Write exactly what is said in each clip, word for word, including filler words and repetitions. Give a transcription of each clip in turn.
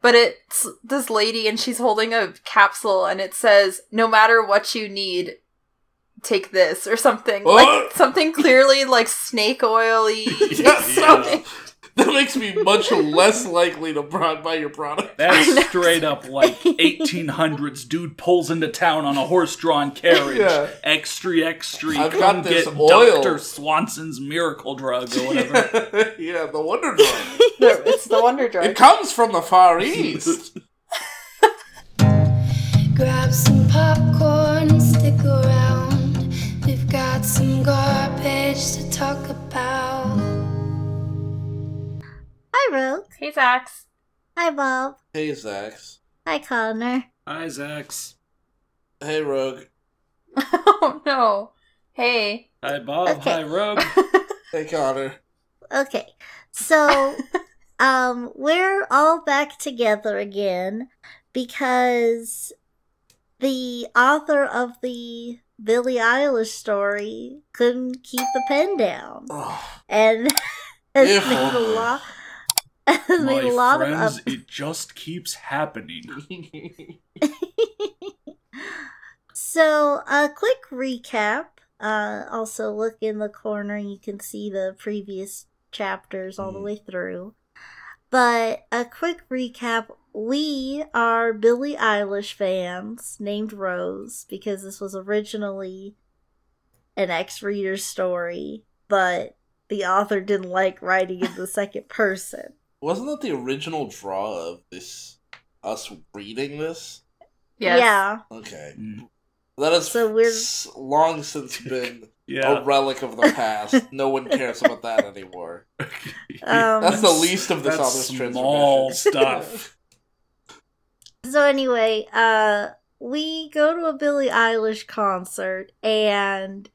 But it's this lady, and she's holding a capsule, and it says, "No matter what you need, take this," or something. Oh! Like something clearly like snake oily. Yeah, yeah. That makes me much less likely to buy your product. That's straight up like eighteen hundreds. Dude pulls into town on a horse-drawn carriage. Yeah. Extra, extra. I've got this oil. Doctor Swanson's miracle drug or whatever. Yeah, yeah, the wonder drug. No, it's the wonder drug. It comes from the Far East. Grab some popcorn and stick around. We've got some garbage to talk about. Hi, Rogue. Hey, Zax. Hi, Bob. Hey, Zax. Hi, Connor. Hi, Zax. Hey, Rogue. Oh, no. Hey. Hi, Bob. Okay. Hi, Rogue. Hey, Connor. Okay. So, um, we're all back together again because the author of the Billie Eilish story couldn't keep the pen down. Oh. And has made a lot... My a lot friends, of up- it just keeps happening. So, a quick recap. Uh, also, look in the corner and you can see the previous chapters all mm. the way through. But a quick recap. We are Billie Eilish fans named Rose because this was originally an ex-reader's story, but the author didn't like writing in the second person. Wasn't that the original draw of this, us reading this? Yes. Yeah. Okay. That has so we're... long since been yeah. a relic of the past. No one cares about that anymore. Um, that's the least of this author's small stuff. So anyway, uh, we go to a Billie Eilish concert, and...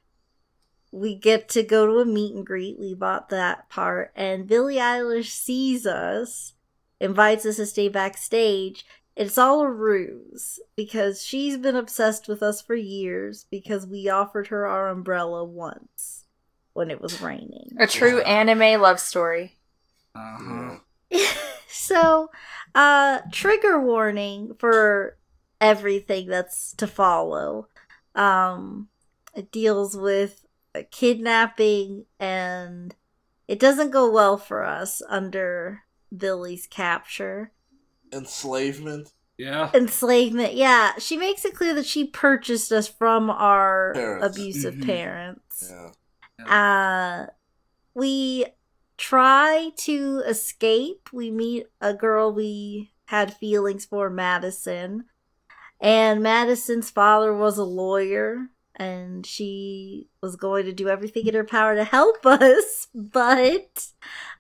we get to go to a meet and greet. We bought that part. And Billie Eilish sees us, invites us to stay backstage. It's all a ruse because she's been obsessed with us for years because we offered her our umbrella once when it was raining. A true yeah. anime love story. Uh-huh. So, uh, trigger warning for everything that's to follow. Um, it deals with kidnapping, and it doesn't go well for us under Billie's capture. Enslavement? Yeah. Enslavement, yeah. She makes it clear that she purchased us from our parents. abusive mm-hmm. parents. Yeah. Yeah. Uh, we try to escape. We meet a girl we had feelings for, Madison, and Madison's father was a lawyer. And she was going to do everything in her power to help us, but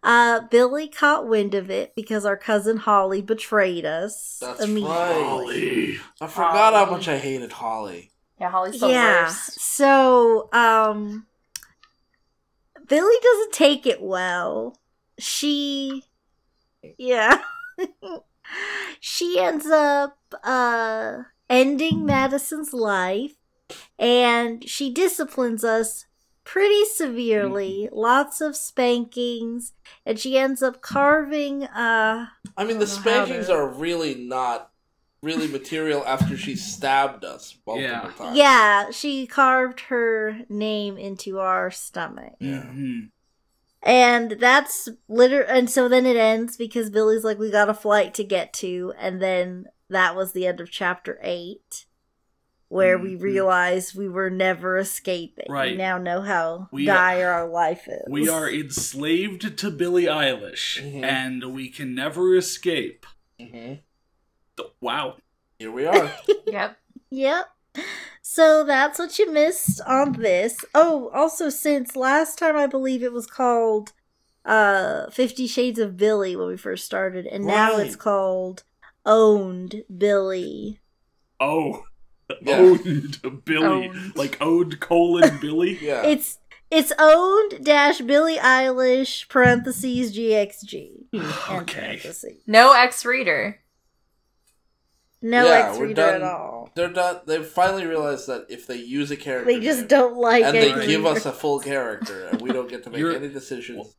uh, Billy caught wind of it because our cousin Holly betrayed us. That's immediately. Right. Holly. I forgot Holly. How much I hated Holly. Yeah, Holly's so yeah. worse. So, um, Billy doesn't take it well. She, yeah, she ends up uh, ending Madison's life. And she disciplines us pretty severely, mm-hmm. lots of spankings, and she ends up carving... Uh, I mean, I the spankings to... are really not really material after she stabbed us multiple yeah. times. Yeah, she carved her name into our stomach. Yeah. Mm-hmm. And that's literally... And so then it ends because Billy's like, we got a flight to get to, and then that was the end of chapter eight. Where we realized we were never escaping. Right. We now know how we dire are, our life is. We are enslaved to Billie Eilish, mm-hmm. and we can never escape. Mm-hmm. Wow. Here we are. Yep. Yep. So that's what you missed on this. Oh, also, since last time I believe it was called uh, Fifty Shades of Billy when we first started, and right. now it's called Owned Billy. Oh. Yeah. Owned Billy, owned. Like owned colon Billy. Yeah, it's it's owned dash Billie Eilish parentheses G X G. Okay, no X reader, no yeah, X reader at all. They're not. They finally realized that if they use a character, they just name, don't like, and they give us a full character, and we don't get to make any decisions.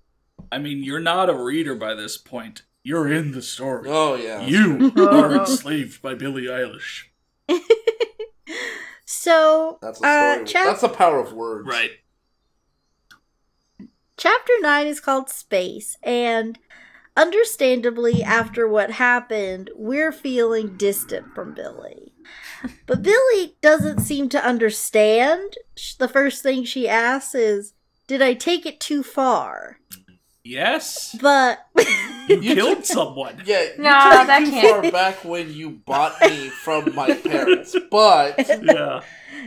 I mean, you're not a reader by this point. You're in the story. Oh, yeah. You are enslaved by Billie Eilish. So, that's a story. Uh, chap- that's the power of words. Right. Chapter nine is called Space, and understandably, after what happened, we're feeling distant from Billie. But Billie doesn't seem to understand. The first thing she asks is, did I take it too far? Yes. But you killed someone. Yeah, you no, that can't. Far back when you bought me from my parents, but yeah,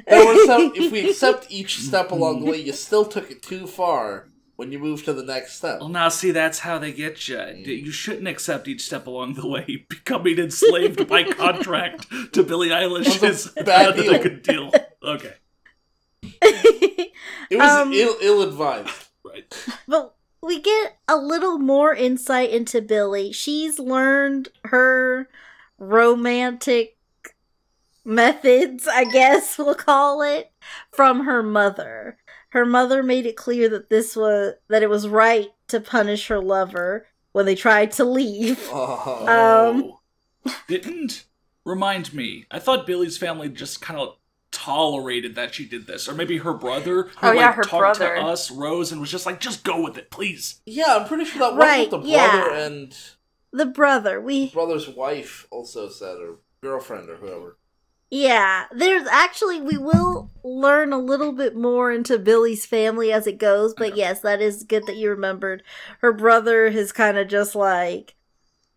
there were some. If we accept each step along the way, you still took it too far when you moved to the next step. Well, now see, that's how they get you. You shouldn't accept each step along the way. Becoming enslaved by contract to Billie Eilish is a bad deal. A good deal. Okay. It was um, ill, ill-advised, right? Well. We get a little more insight into Billie. She's learned her romantic methods, I guess we'll call it, from her mother. Her mother made it clear that this was that it was right to punish her lover when they tried to leave. Oh, um, didn't remind me. I thought Billie's family just kind of tolerated that she did this, or maybe her brother who oh, yeah, like her talked brother. to us, Rose, and was just like, just go with it, please. Yeah, I'm pretty sure that right, wasn't the brother yeah. and the brother. We brother's wife also said, or girlfriend, or whoever. Yeah, there's actually we will learn a little bit more into Billie's family as it goes, but okay. Yes, that is good that you remembered. Her brother is kind of just like,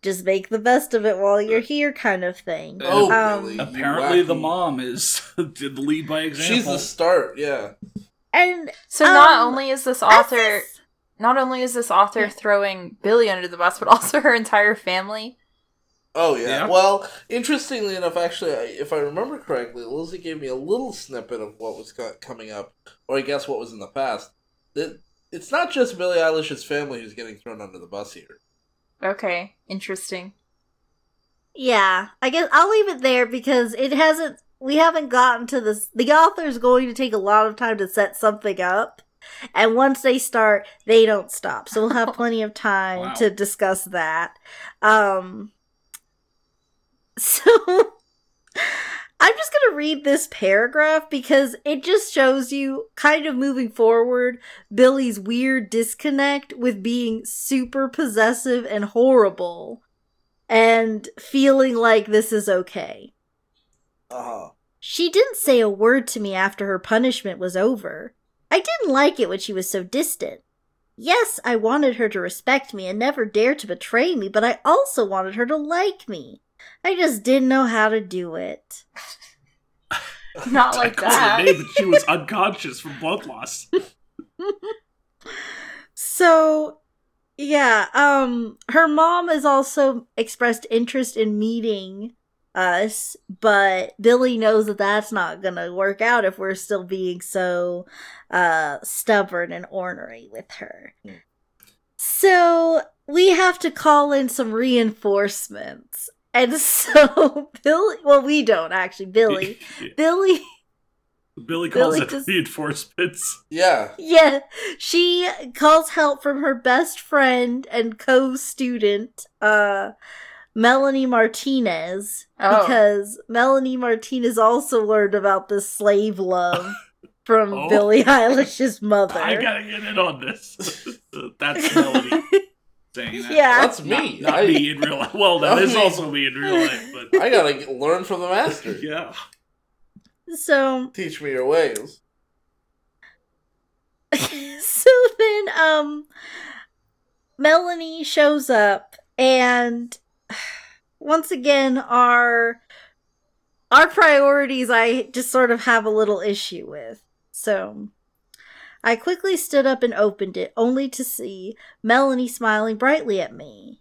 just make the best of it while you're here, kind of thing. Oh, um, really? Apparently the mom is did lead by example. She's the start, yeah. And so, um, not only is this author, this... not only is this author throwing Billie under the bus, but also her entire family. Oh yeah. yeah. Well, interestingly enough, actually, if I remember correctly, Lizzie gave me a little snippet of what was coming up, or I guess what was in the past. It's not just Billie Eilish's family who's getting thrown under the bus here. Okay, interesting. Yeah, I guess I'll leave it there because it hasn't, we haven't gotten to this. The author's going to take a lot of time to set something up, and once they start, they don't stop. So we'll have plenty of time wow. to discuss that. Um, so, I'm just going to read this paragraph because it just shows you, kind of moving forward, Billie's weird disconnect with being super possessive and horrible and feeling like this is okay. Uh-huh. She didn't say a word to me after her punishment was over. I didn't like it when she was so distant. Yes, I wanted her to respect me and never dare to betray me, but I also wanted her to like me. I just didn't know how to do it. Not like that. I called her name, but she was unconscious from blood loss. So, yeah, um, her mom has also expressed interest in meeting us, but Billie knows that that's not going to work out if we're still being so uh, stubborn and ornery with her. So we have to call in some reinforcements. And so Billie, well, we don't actually. Billie, yeah. Billie, Billie calls Billie it just, reinforcements. Yeah, yeah. She calls help from her best friend and co-student, uh, Melanie Martinez, oh. because Melanie Martinez also learned about this slave love from oh. Billie Eilish's mother. I gotta get in on this. That's Melanie. Saying that. Yeah, that's me. Not, not I, me in real life. Well, that is me. Also me in real life. But I gotta learn from the master. Yeah. So teach me your ways. So then, um, Melanie shows up, and once again, our our priorities. I just sort of have a little issue with. So. I quickly stood up and opened it, only to see Melanie smiling brightly at me.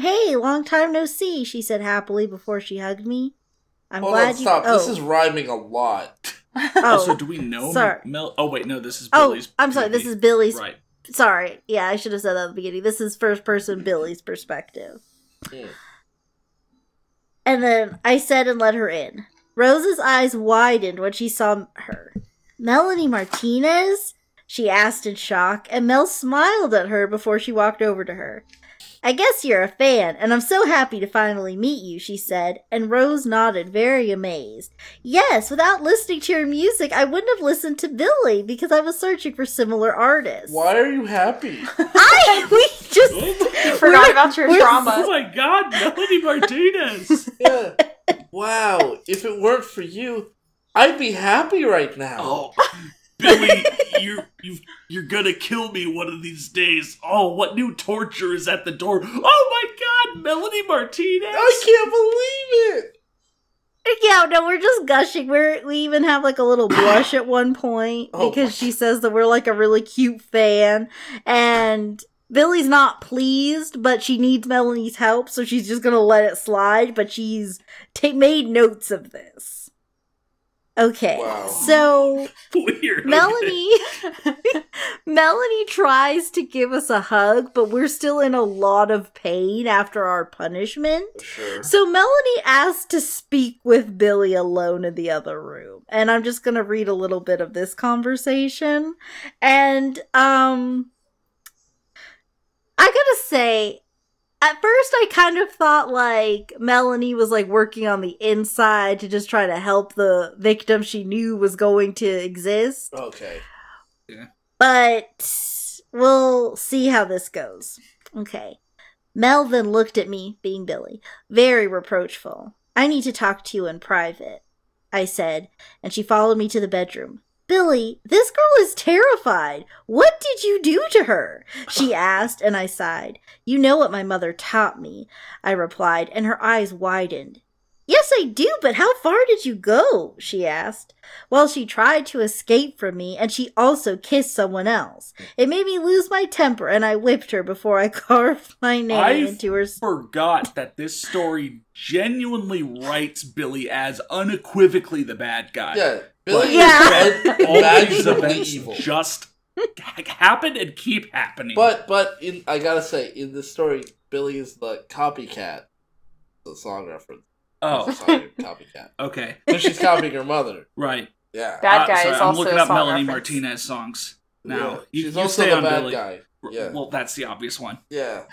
Hey, long time no see, she said happily before she hugged me. I'm Hold glad on, you... Stop. Oh. This is rhyming a lot. Oh, so do we know... Sorry. Mel... Oh, wait, no, this is Billie's... Oh, I'm sorry, this is Billie's... Right. Sorry, yeah, I should have said that at the beginning. This is first-person Billie's perspective. Mm. And then I said and let her in. Rose's eyes widened when she saw her. Melanie Martinez... she asked in shock, and Mel smiled at her before she walked over to her. I guess you're a fan, and I'm so happy to finally meet you, she said, and Rose nodded, very amazed. Yes, without listening to your music, I wouldn't have listened to Billy, because I was searching for similar artists. Why are you happy? I, we just... you forgot about your trauma. Oh my god, Melanie Martinez! Yeah. Wow, if it weren't for you, I'd be happy right now. Oh, Billy, you, you, you're gonna kill me one of these days. Oh, what new torture is at the door? Oh my god, Melanie Martinez! I can't believe it! Yeah, no, we're just gushing. We're, we even have like a little blush at one point oh because she says that we're like a really cute fan. And Billy's not pleased, but she needs Melanie's help, so she's just gonna let it slide, but she's t- made notes of this. Okay, wow. So weird. Melanie Melanie tries to give us a hug, but we're still in a lot of pain after our punishment. Sure. So Melanie asks to speak with Billy alone in the other room. And I'm just going to read a little bit of this conversation. And um, I gotta say, at first, I kind of thought, like, Melanie was, like, working on the inside to just try to help the victim she knew was going to exist. Okay. Yeah. But we'll see how this goes. Okay. Mel then looked at me, being Billy, very reproachful. I need to talk to you in private, I said, and she followed me to the bedroom. Billy, this girl is terrified. What did you do to her? She asked, and I sighed. You know what my mother taught me, I replied, and her eyes widened. Yes, I do, but how far did you go? She asked. Well, she tried to escape from me, and she also kissed someone else. It made me lose my temper, and I whipped her before I carved my name I into her... I forgot that this story genuinely writes Billy as unequivocally the bad guy. Yeah. Billy yeah. All these events evil. Just happen and keep happening. But but in, I gotta say, in this story, Billy is the copycat. The song reference. Oh, sorry, copycat. Okay, so she's copying her mother. Right. Yeah. Bad guy uh, sorry, is I'm also. I'm looking up Melanie reference. Martinez songs now. Yeah. You, she's you also the bad Billy. Guy. Yeah. Well, that's the obvious one. Yeah.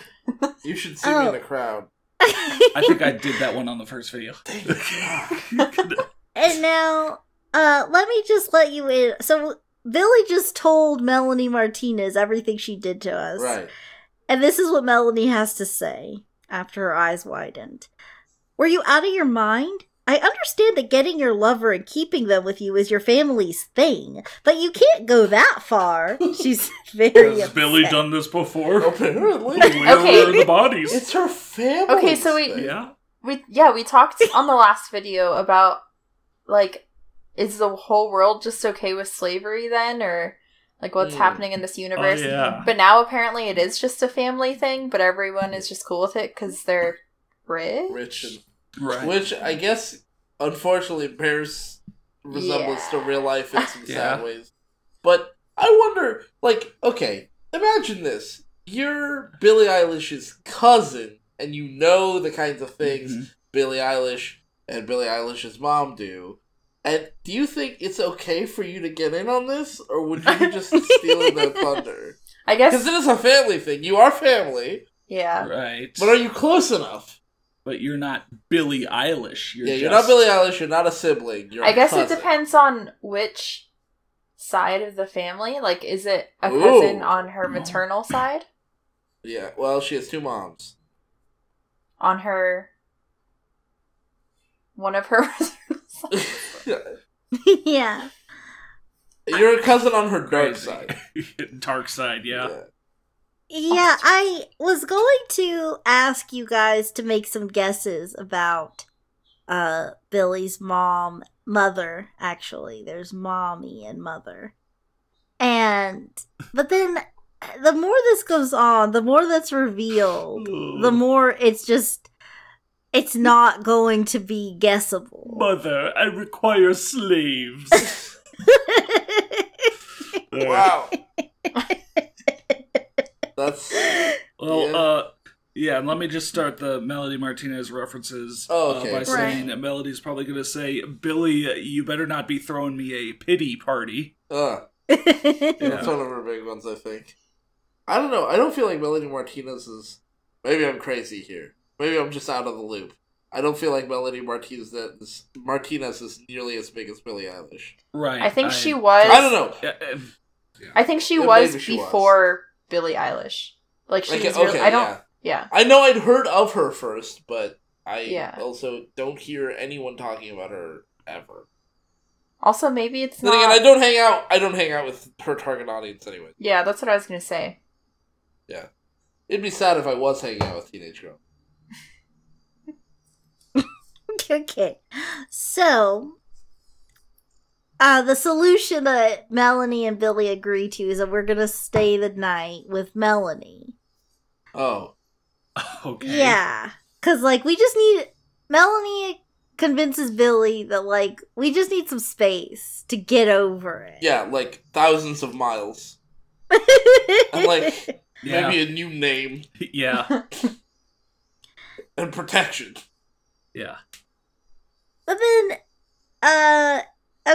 You should see oh. me in the crowd. I think I did that one on the first video. And now. Uh, let me just let you in. So, Billy just told Melanie Martinez everything she did to us. Right. And this is what Melanie has to say after her eyes widened. Were you out of your mind? I understand that getting your lover and keeping them with you is your family's thing, but you can't go that far. She's very Has Billy done this before? Apparently. Where okay. were the bodies? It's her family. Okay, so we, yeah. we... Yeah, we talked on the last video about, like... Is the whole world just okay with slavery then? Or, like, what's mm. happening in this universe? Oh, yeah. But now apparently it is just a family thing, but everyone is just cool with it because they're rich? Rich. And, right. Which, I guess, unfortunately, bears resemblance yeah. to real life in some yeah. sad ways. But I wonder, like, okay, imagine this. You're Billie Eilish's cousin, and you know the kinds of things mm-hmm. Billie Eilish and Billie Eilish's mom do. And do you think it's okay for you to get in on this, or would you just steal their thunder? I guess because it is a family thing. You are family, yeah, right. But are you close enough? But you're not Billie Eilish. You're yeah, just... you're not Billie Eilish. You're not a sibling. You're I a guess cousin. It depends on which side of the family. Like, is it a Ooh. cousin on her maternal side? Yeah. Well, she has two moms. On her, one of her. Yeah. You're a cousin on her dark side. Dark side, yeah. Yeah. Yeah, I was going to ask you guys to make some guesses about uh, Billy's mom, mother, actually. There's mommy and mother. And, but then the more this goes on, the more that's revealed, the more it's just... It's not going to be guessable. Mother, I require slaves. Wow. That's... Well, yeah. uh, yeah, and let me just start the Melanie Martinez references oh, okay. uh, by right. saying that Melody's probably going to say, Billy, you better not be throwing me a pity party. Uh, yeah. That's one of her big ones, I think. I don't know. I don't feel like Melanie Martinez is... Maybe I'm crazy here. Maybe I'm just out of the loop. I don't feel like Melanie Martinez is, Martinez is nearly as big as Billie Eilish. Right. I think I, she was... I don't know. Yeah, yeah. I think she yeah, was she before was. Billie Eilish. Like, she like, was really... Okay, I don't... Yeah. yeah. I know I'd heard of her first, but I yeah. also don't hear anyone talking about her ever. Also, maybe it's then not... Then again, I don't hang out... I don't hang out with her target audience anyway. Yeah, that's what I was going to say. Yeah. It'd be sad if I was hanging out with teenage girls. Okay, so uh, the solution that Melanie and Billy agree to is that we're going to stay the night with Melanie. Oh. Okay. Yeah, because, like, we just need... Melanie convinces Billy that, like, we just need some space to get over it. Yeah, like, thousands of miles. And, like, yeah. maybe a new name. Yeah. And protection. Yeah. But then, uh,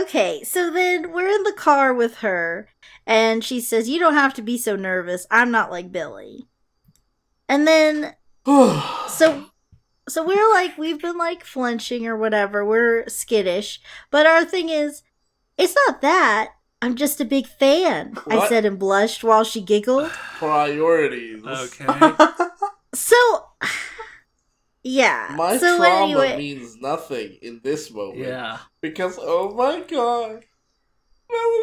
okay, so then we're in the car with her, and she says, you don't have to be so nervous, I'm not like Billy. And then, so, so we're like, we've been like flinching or whatever, we're skittish, but our thing is, it's not that, I'm just a big fan, what? I said and blushed while she giggled. Priorities. Okay. So... Yeah. My so trauma anyway. means nothing in this moment. Yeah. Because, oh my god,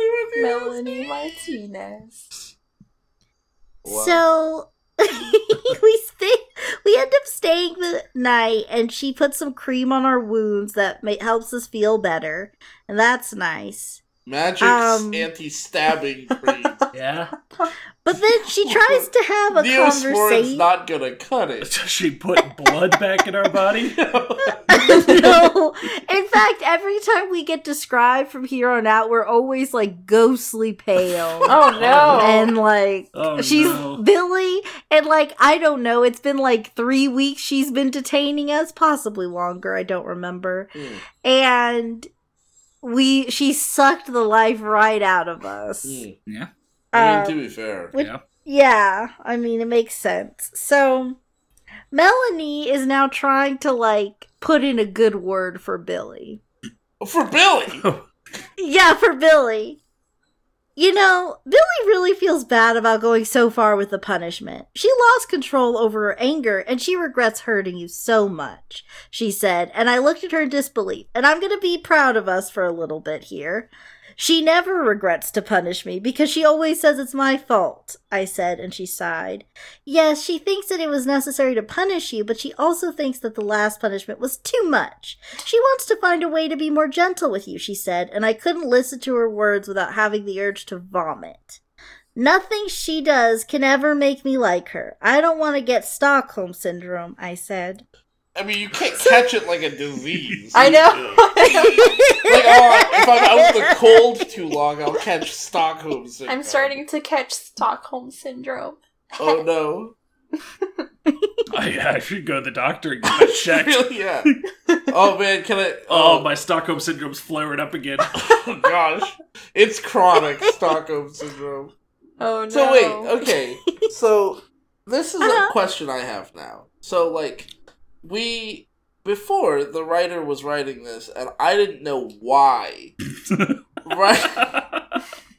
Melanie Martinez. Melanie Martinez. Wow. So we stay. We end up staying the night, and she puts some cream on our wounds that may- helps us feel better, and that's nice. Magic um, anti-stabbing cream. Yeah. But then she tries to have a conversation. Neosporin's not gonna cut it. Does she put blood back in our body? No. In fact, every time we get described from here on out, we're always like ghostly pale. Oh no. And like oh, she's no. Billy, and like I don't know, it's been like three weeks she's been detaining us, possibly longer, I don't remember. Mm. And We she sucked the life right out of us. Yeah, I mean, um, to be fair, which, yeah, yeah. I mean, it makes sense. So Melanie is now trying to like put in a good word for Billy. For Billy, yeah, for Billy. You know, Billy really feels bad about going so far with the punishment. She lost control over her anger, and she regrets hurting you so much, she said, and I looked at her in disbelief, and I'm going to be proud of us for a little bit here. She never regrets to punish me, because she always says it's my fault, I said, and she sighed. Yes, she thinks that it was necessary to punish you, but she also thinks that the last punishment was too much. She wants to find a way to be more gentle with you, she said, and I couldn't listen to her words without having the urge to vomit. Nothing she does can ever make me like her. I don't want to get Stockholm Syndrome, I said. I mean, you can't catch it like a disease. I know. Like, oh, if I'm out with the cold too long, I'll catch Stockholm Syndrome. I'm starting to catch Stockholm Syndrome. Oh, no. I, I should go to the doctor and get that checked. Really, yeah. Oh, man, can I... Oh, oh, my Stockholm Syndrome's flaring up again. Oh, gosh. It's chronic Stockholm Syndrome. Oh, no. So, wait, okay. So, this is uh-huh. a question I have now. So, like... We, before, the writer was writing this, and I didn't know why. Right?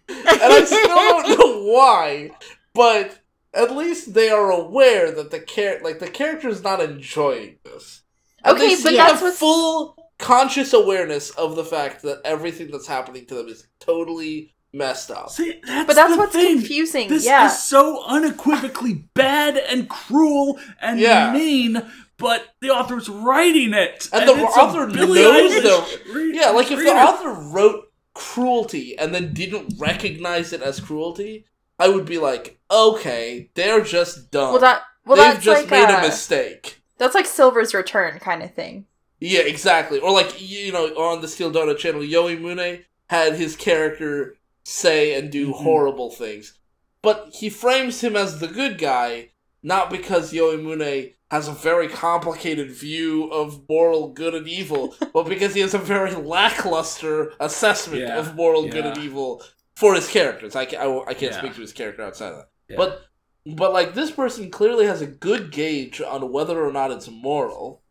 And I still don't know why, but at least they are aware that the char- like the character is not enjoying this. And okay, they but that's what's... full conscious awareness of the fact that everything that's happening to them is totally messed up. See, that's but that's what's thing. confusing, this yeah. This is so unequivocally bad and cruel and yeah. mean... But the author's writing it, and, and the author knows them. Yeah, like if the author wrote cruelty and then didn't recognize it as cruelty, I would be like, okay, they're just dumb. Well, that well, they've just like made a, a mistake. That's like Silver's Return kind of thing. Yeah, exactly. Or like you know, on the Steel Donut channel, Yoemune had his character say and do mm-hmm. horrible things, but he frames him as the good guy, not because Yoemune has a very complicated view of moral good and evil, but because he has a very lackluster assessment yeah, of moral yeah. good and evil for his characters. I, I, I can't yeah. speak to his character outside of that. Yeah. But But, like, this person clearly has a good gauge on whether or not it's moral.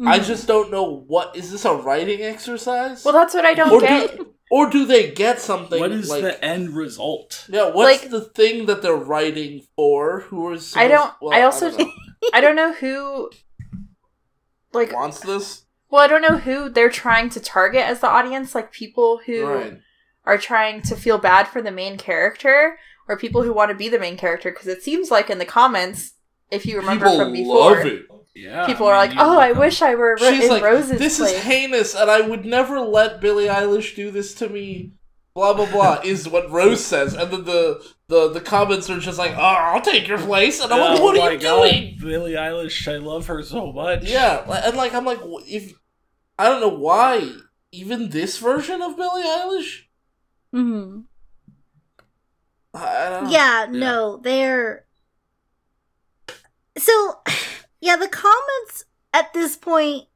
Mm. I just don't know what... Is this a writing exercise? Well, that's what I don't or get. Do, or do they get something? What is like, the end result? Yeah, what's like, the thing that they're writing for? Who is... I don't... Well, I also... I don't know, I don't know who... Like, wants this? Well, I don't know who they're trying to target as the audience. Like, people who right. are trying to feel bad for the main character... Or people who want to be the main character, because it seems like in the comments, if you remember people from before, love it. Yeah, people are like, "Oh, I wish I were Ro- in like, Rose's this place. This is heinous, and I would never let Billie Eilish do this to me." Blah blah blah is what Rose says, and then the the, the comments are just like, "Oh, I'll take your place," and I'm yeah, like, "What are like, you doing, oh, Billie Eilish? I love her so much." Yeah, and like I'm like, if I don't know why even this version of Billie Eilish. Mm-hmm. I don't yeah, yeah, no, they're... So, yeah, the comments at this point,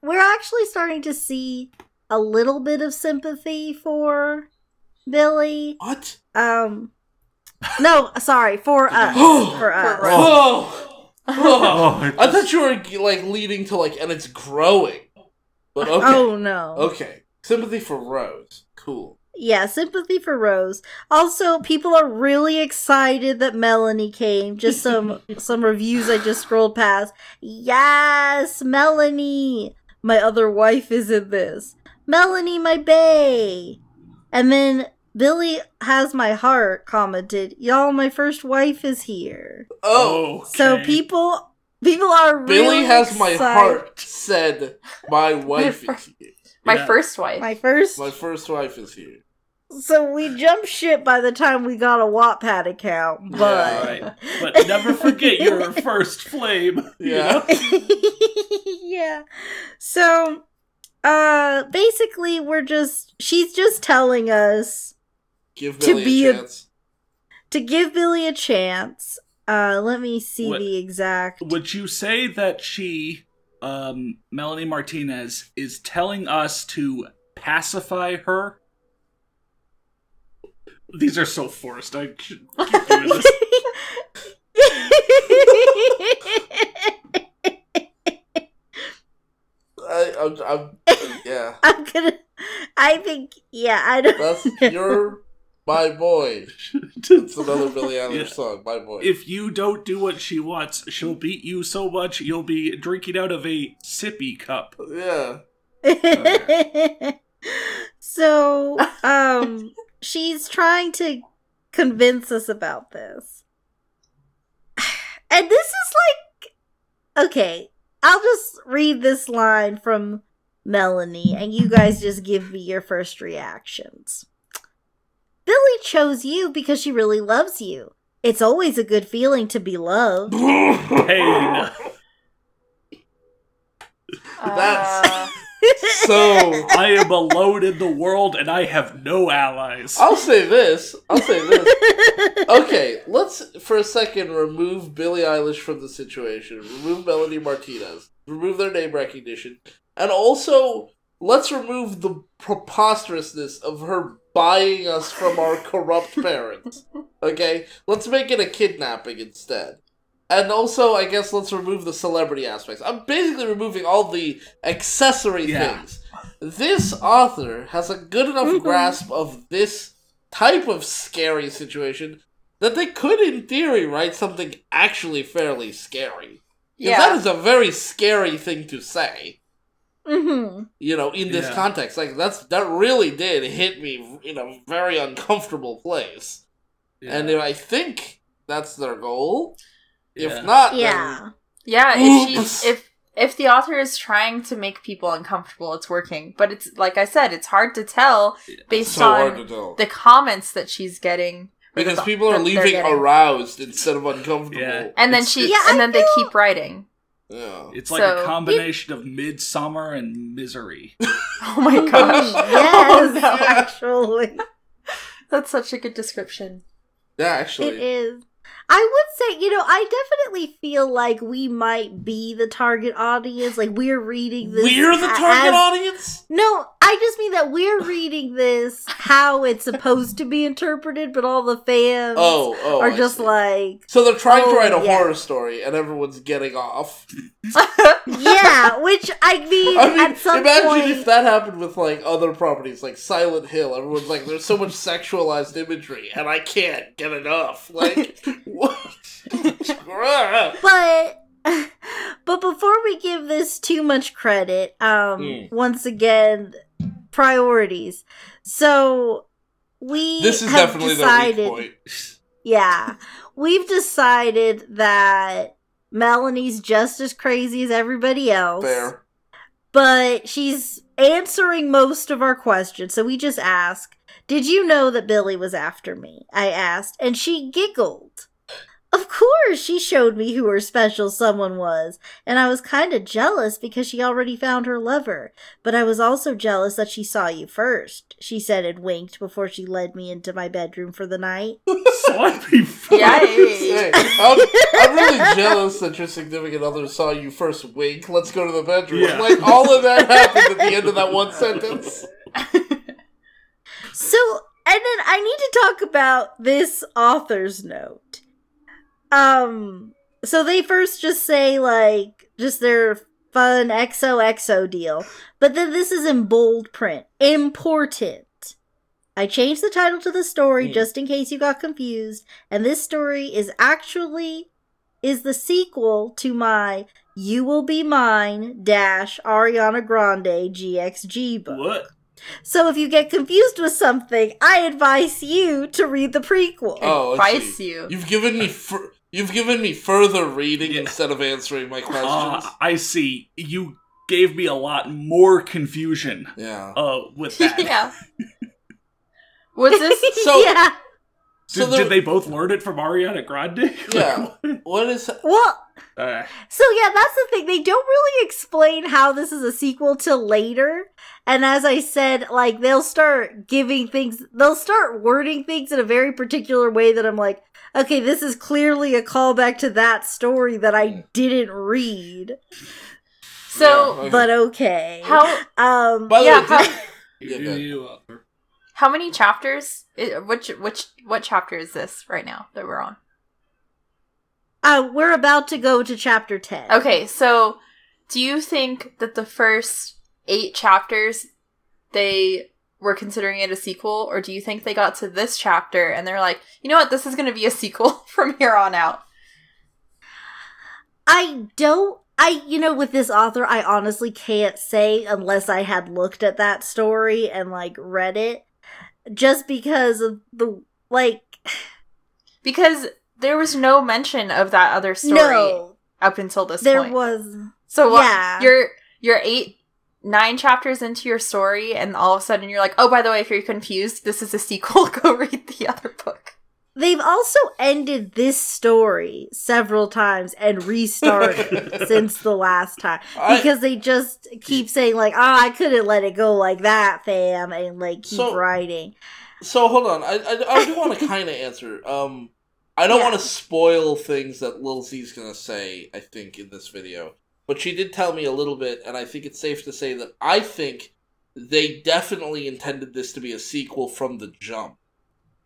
we're actually starting to see a little bit of sympathy for Billy. What? Um, no, sorry, for us. for us. Oh, oh, I thought you were, like, leading to, like, and it's growing. But okay. Oh, no. Okay. Sympathy for Rose. Cool. Yeah, sympathy for Rose. Also, people are really excited that Melanie came. Just some some reviews I just scrolled past. Yes, Melanie! My other wife is in this. Melanie, my bae! And then Billy has my heart commented, y'all, my first wife is here. Oh, okay. So people, people are Billy really Billy has excited. My heart said, my wife my is here. My yeah. first wife. My first? My first wife is here. So we jumped shit by the time we got a Wattpad account, but... Yeah, right. But never forget your first flame. Yeah. Yeah. So, uh, basically we're just... She's just telling us... Give Billy to be a chance. A, to give Billy a chance. Uh, let me see what, the exact... Would you say that she... Um, Melanie Martinez is telling us to pacify her. These are so forced. I keep doing this. I, I'm, I'm, yeah. I'm gonna. I think. Yeah. I don't. That's your. My Boy. It's another Billie Eilish yeah. song, My Boy. If you don't do what she wants, she'll beat you so much, you'll be drinking out of a sippy cup. Yeah. Okay. So, um, she's trying to convince us about this. And this is like, okay, I'll just read this line from Melanie, and you guys just give me your first reactions. Billy chose you because she really loves you. It's always a good feeling to be loved. Pain. That's so. I am alone in the world and I have no allies. I'll say this. I'll say this. Okay, let's for a second remove Billie Eilish from the situation. Remove Melanie Martinez. Remove their name recognition. And also, let's remove the preposterousness of her buying us from our corrupt parents. Okay? Let's make it a kidnapping instead. And also, I guess let's remove the celebrity aspects. I'm basically removing all the accessory yeah. things. This author has a good enough mm-hmm. grasp of this type of scary situation that they could, in theory, write something actually fairly scary. Yeah. That is a very scary thing to say. Mm-hmm. You know, in this yeah. context, like that's that really did hit me in a very uncomfortable place, yeah. and I think that's their goal. Yeah. If not, yeah, then... yeah. If, she, if if the author is trying to make people uncomfortable, it's working. But it's like I said, it's hard to tell based so on tell. the comments that she's getting because the, people are leaving aroused instead of uncomfortable. Yeah. And then it's, she, yeah, and then they keep writing. Yeah. It's like so, a combination it, of Midsummer and Misery. Oh my gosh. Yes, oh, no. Actually. That's such a good description. Yeah, actually. It is. I would say, you know, I definitely feel like we might be the target audience. Like, we're reading this. We're the target as, audience? No, I I just mean that we're reading this how it's supposed to be interpreted, but all the fans oh, oh, are I just see. like... So they're trying oh, to write a yeah. horror story, and everyone's getting off. Yeah, which, I mean, I mean at some imagine point... Imagine if that happened with, like, other properties, like Silent Hill. Everyone's like, there's so much sexualized imagery, and I can't get enough. Like, what? But... But before we give this too much credit, um, mm. once again, priorities. So we this is have definitely decided, the weak point. Yeah, we've decided that Melanie's just as crazy as everybody else. Fair. But she's answering most of our questions, so we just ask, "Did you know that Billy was after me?" I asked, and she giggled. Of course she showed me who her special someone was, and I was kind of jealous because she already found her lover, but I was also jealous that she saw you first, she said and winked before she led me into my bedroom for the night. Sloppy fuck. Yikes. I'm, I'm really jealous that your significant other saw you first wink, let's go to the bedroom. Yeah. Like, all of that happened at the end of that one sentence. So, and then I need to talk about this author's note. Um, so they first just say, like, just their fun X O X O deal. But then this is in bold print. Important. I changed the title to the story mm. just in case you got confused. And this story is actually, is the sequel to my You Will Be Mine dash Ariana Grande G X G book. What? So if you get confused with something, I advise you to read the prequel. Oh, advise you. You've given me... Fr- You've given me further reading yeah. instead of answering my questions. Uh, I see. You gave me a lot more confusion. Yeah. Uh, with that. Yeah. Was this? So, yeah. So did, there... did they both learn it from Ariana Grande? Yeah. Like, what? what is? Well. Uh. So yeah, that's the thing. They don't really explain how this is a sequel till later. And as I said, like they'll start giving things. They'll start wording things in a very particular way that I'm like. Okay, this is clearly a callback to that story that I didn't read. So, yeah, okay. But okay. How? Um, By the yeah, way, how, you, how many chapters? Which which what chapter is this right now that we're on? Uh, we're about to go to chapter ten. Okay, so do you think that the first eight chapters they? We're considering it a sequel, or do you think they got to this chapter and they're like, you know what, this is going to be a sequel from here on out? I don't, I, you know, with this author, I honestly can't say unless I had looked at that story and, like, read it. Just because of the, like... Because there was no mention of that other story no, up until this there point. There was. So what, yeah. you're, you're eight... Nine chapters into your story, and all of a sudden you're like, oh, by the way, if you're confused, this is a sequel, go read the other book. They've also ended this story several times and restarted since the last time. Because I, they just keep saying, like, oh, I couldn't let it go like that, fam, and, like, keep so, writing. So, hold on. I I, I do want to kind of answer. Um, I don't yeah. want to spoil things that Lil Z's going to say, I think, in this video. But she did tell me a little bit, and I think it's safe to say that I think they definitely intended this to be a sequel from the jump.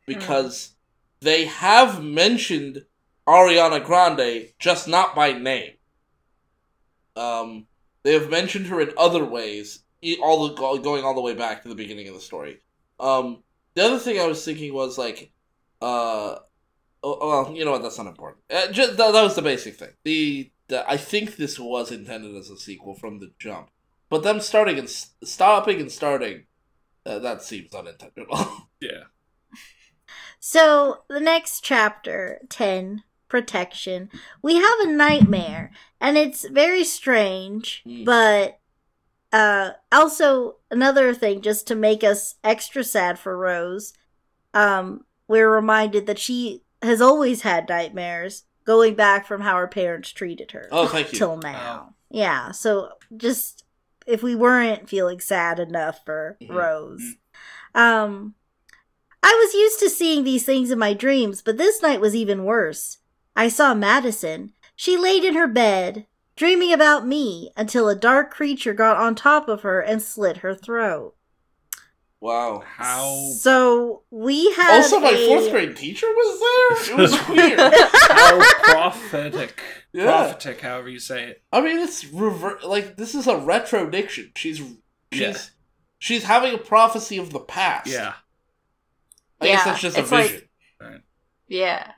Because mm. they have mentioned Ariana Grande, just not by name. Um, they have mentioned her in other ways, all the, going all the way back to the beginning of the story. Um, the other thing I was thinking was, like, uh, well, you know what, that's not important. Uh, just, that, that was the basic thing. The... I think this was intended as a sequel from the jump. But them starting and st- stopping and starting, uh, that seems unintentional. Yeah. So, the next chapter, ten, Protection. We have a nightmare, and it's very strange, mm. but uh, also another thing, just to make us extra sad for Rose, um, we're reminded that she has always had nightmares, going back from how her parents treated her. Oh, thank you. Till now. Oh. Yeah, so just if we weren't feeling sad enough for mm-hmm. Rose. Um, I was used to seeing these things in my dreams, but this night was even worse. I saw Madison. She laid in her bed, dreaming about me, until a dark creature got on top of her and slit her throat. Wow. How? So we have Also, my a... fourth grade teacher was there? It was weird. How prophetic. Yeah. Prophetic, however you say it. I mean, it's rever- like, this is a retrodiction. She's, she's, yeah. she's having a prophecy of the past. Yeah. I yeah. guess that's just it's a vision. Like, right. Yeah.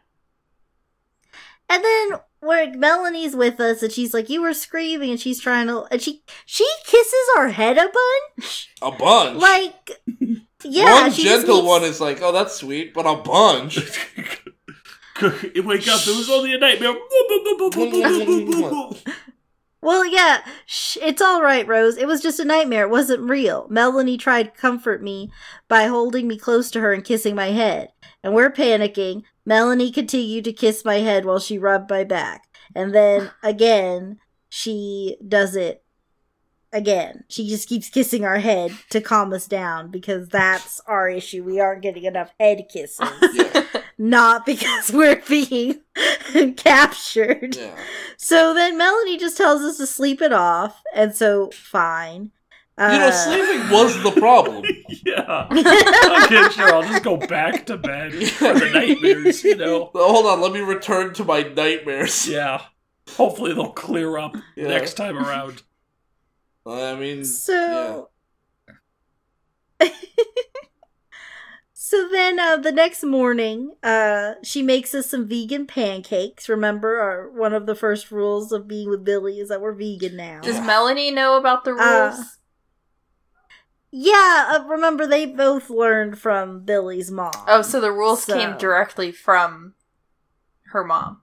And then, where Melanie's with us, and she's like, you were screaming, and she's trying to, and she she kisses our head a bunch? A bunch? Like, yeah. One she gentle makes... one is like, oh, that's sweet, but a bunch. You wake up, it was only a nightmare. Well, yeah, it's all right, Rose. It was just a nightmare. It wasn't real. Melanie tried to comfort me by holding me close to her and kissing my head. And we're panicking. Melanie continued to kiss my head while she rubbed my back. And then, again, she does it again. She just keeps kissing our head to calm us down because that's our issue. We aren't getting enough head kisses. Yeah. Not because we're being captured. Yeah. So then Melanie just tells us to sleep it off. And so, fine. You know, sleeping was the problem. Yeah. Okay, sure, I'll just go back to bed for the nightmares, you know. Well, hold on, let me return to my nightmares. Yeah. Hopefully they'll clear up yeah. next time around. I mean, so... Yeah. So then uh, the next morning, uh, she makes us some vegan pancakes. Remember, our, one of the first rules of being with Billy is that we're vegan now. Does Melanie know about the rules? Uh, Yeah, uh, remember, they both learned from Billy's mom. Oh, so the rules so. came directly from her mom.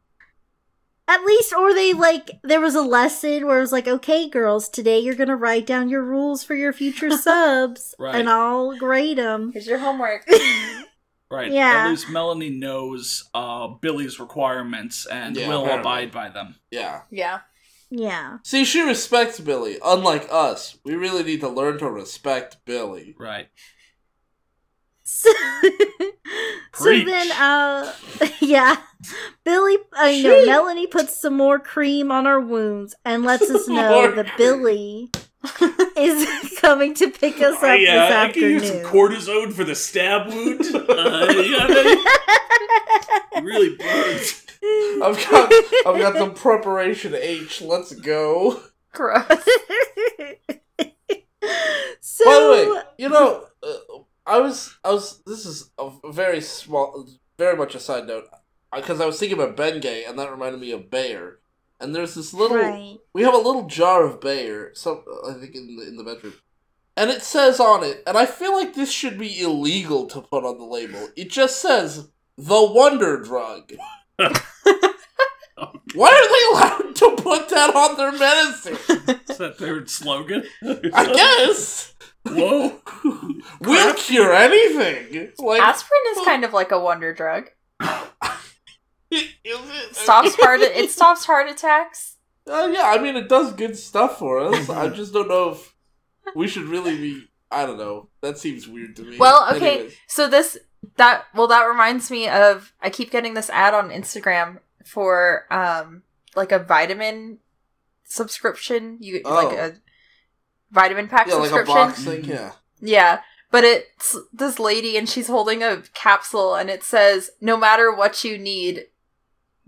At least, or they, like, there was a lesson where it was like, okay, girls, today you're going to write down your rules for your future subs, right. and I'll grade them. Here's your homework. Right, yeah. At least Melanie knows uh, Billy's requirements and yeah, will abide by them. Yeah. Yeah. Yeah. See, she respects Billy, unlike us. We really need to learn to respect Billy. Right. So, so then, uh, yeah, Billy, I uh, know, Melanie puts some more cream on our wounds and lets us know that Billy is coming to pick us up I, uh, this I afternoon. I can use some cortisone for the stab wound. uh, yeah, that really burns. I've got I've got some Preparation H. Let's go. Gross. So, by the way, you know, uh, I was I was. This is a very small, very much a side note, because I was thinking about Bengay, and that reminded me of Bayer. And there's this little. Right. We have a little jar of Bayer. Some I think in the, in the bedroom, and it says on it, and I feel like this should be illegal to put on the label. It just says the Wonder Drug. Why are they allowed to put that on their medicine? Is that their slogan? I guess. Whoa. We'll cure anything. Like, aspirin is well, kind of like a wonder drug. Is it? Stops heart. It stops heart attacks. Uh, yeah, I mean, it does good stuff for us. I just don't know if we should really be. I don't know. That seems weird to me. Well, okay. Anyways. So this. That well, that reminds me of I keep getting this ad on Instagram for um like a vitamin subscription. You oh. like a vitamin pack yeah, subscription. Like a box thing, yeah, yeah. But it's this lady and she's holding a capsule and it says, "No matter what you need,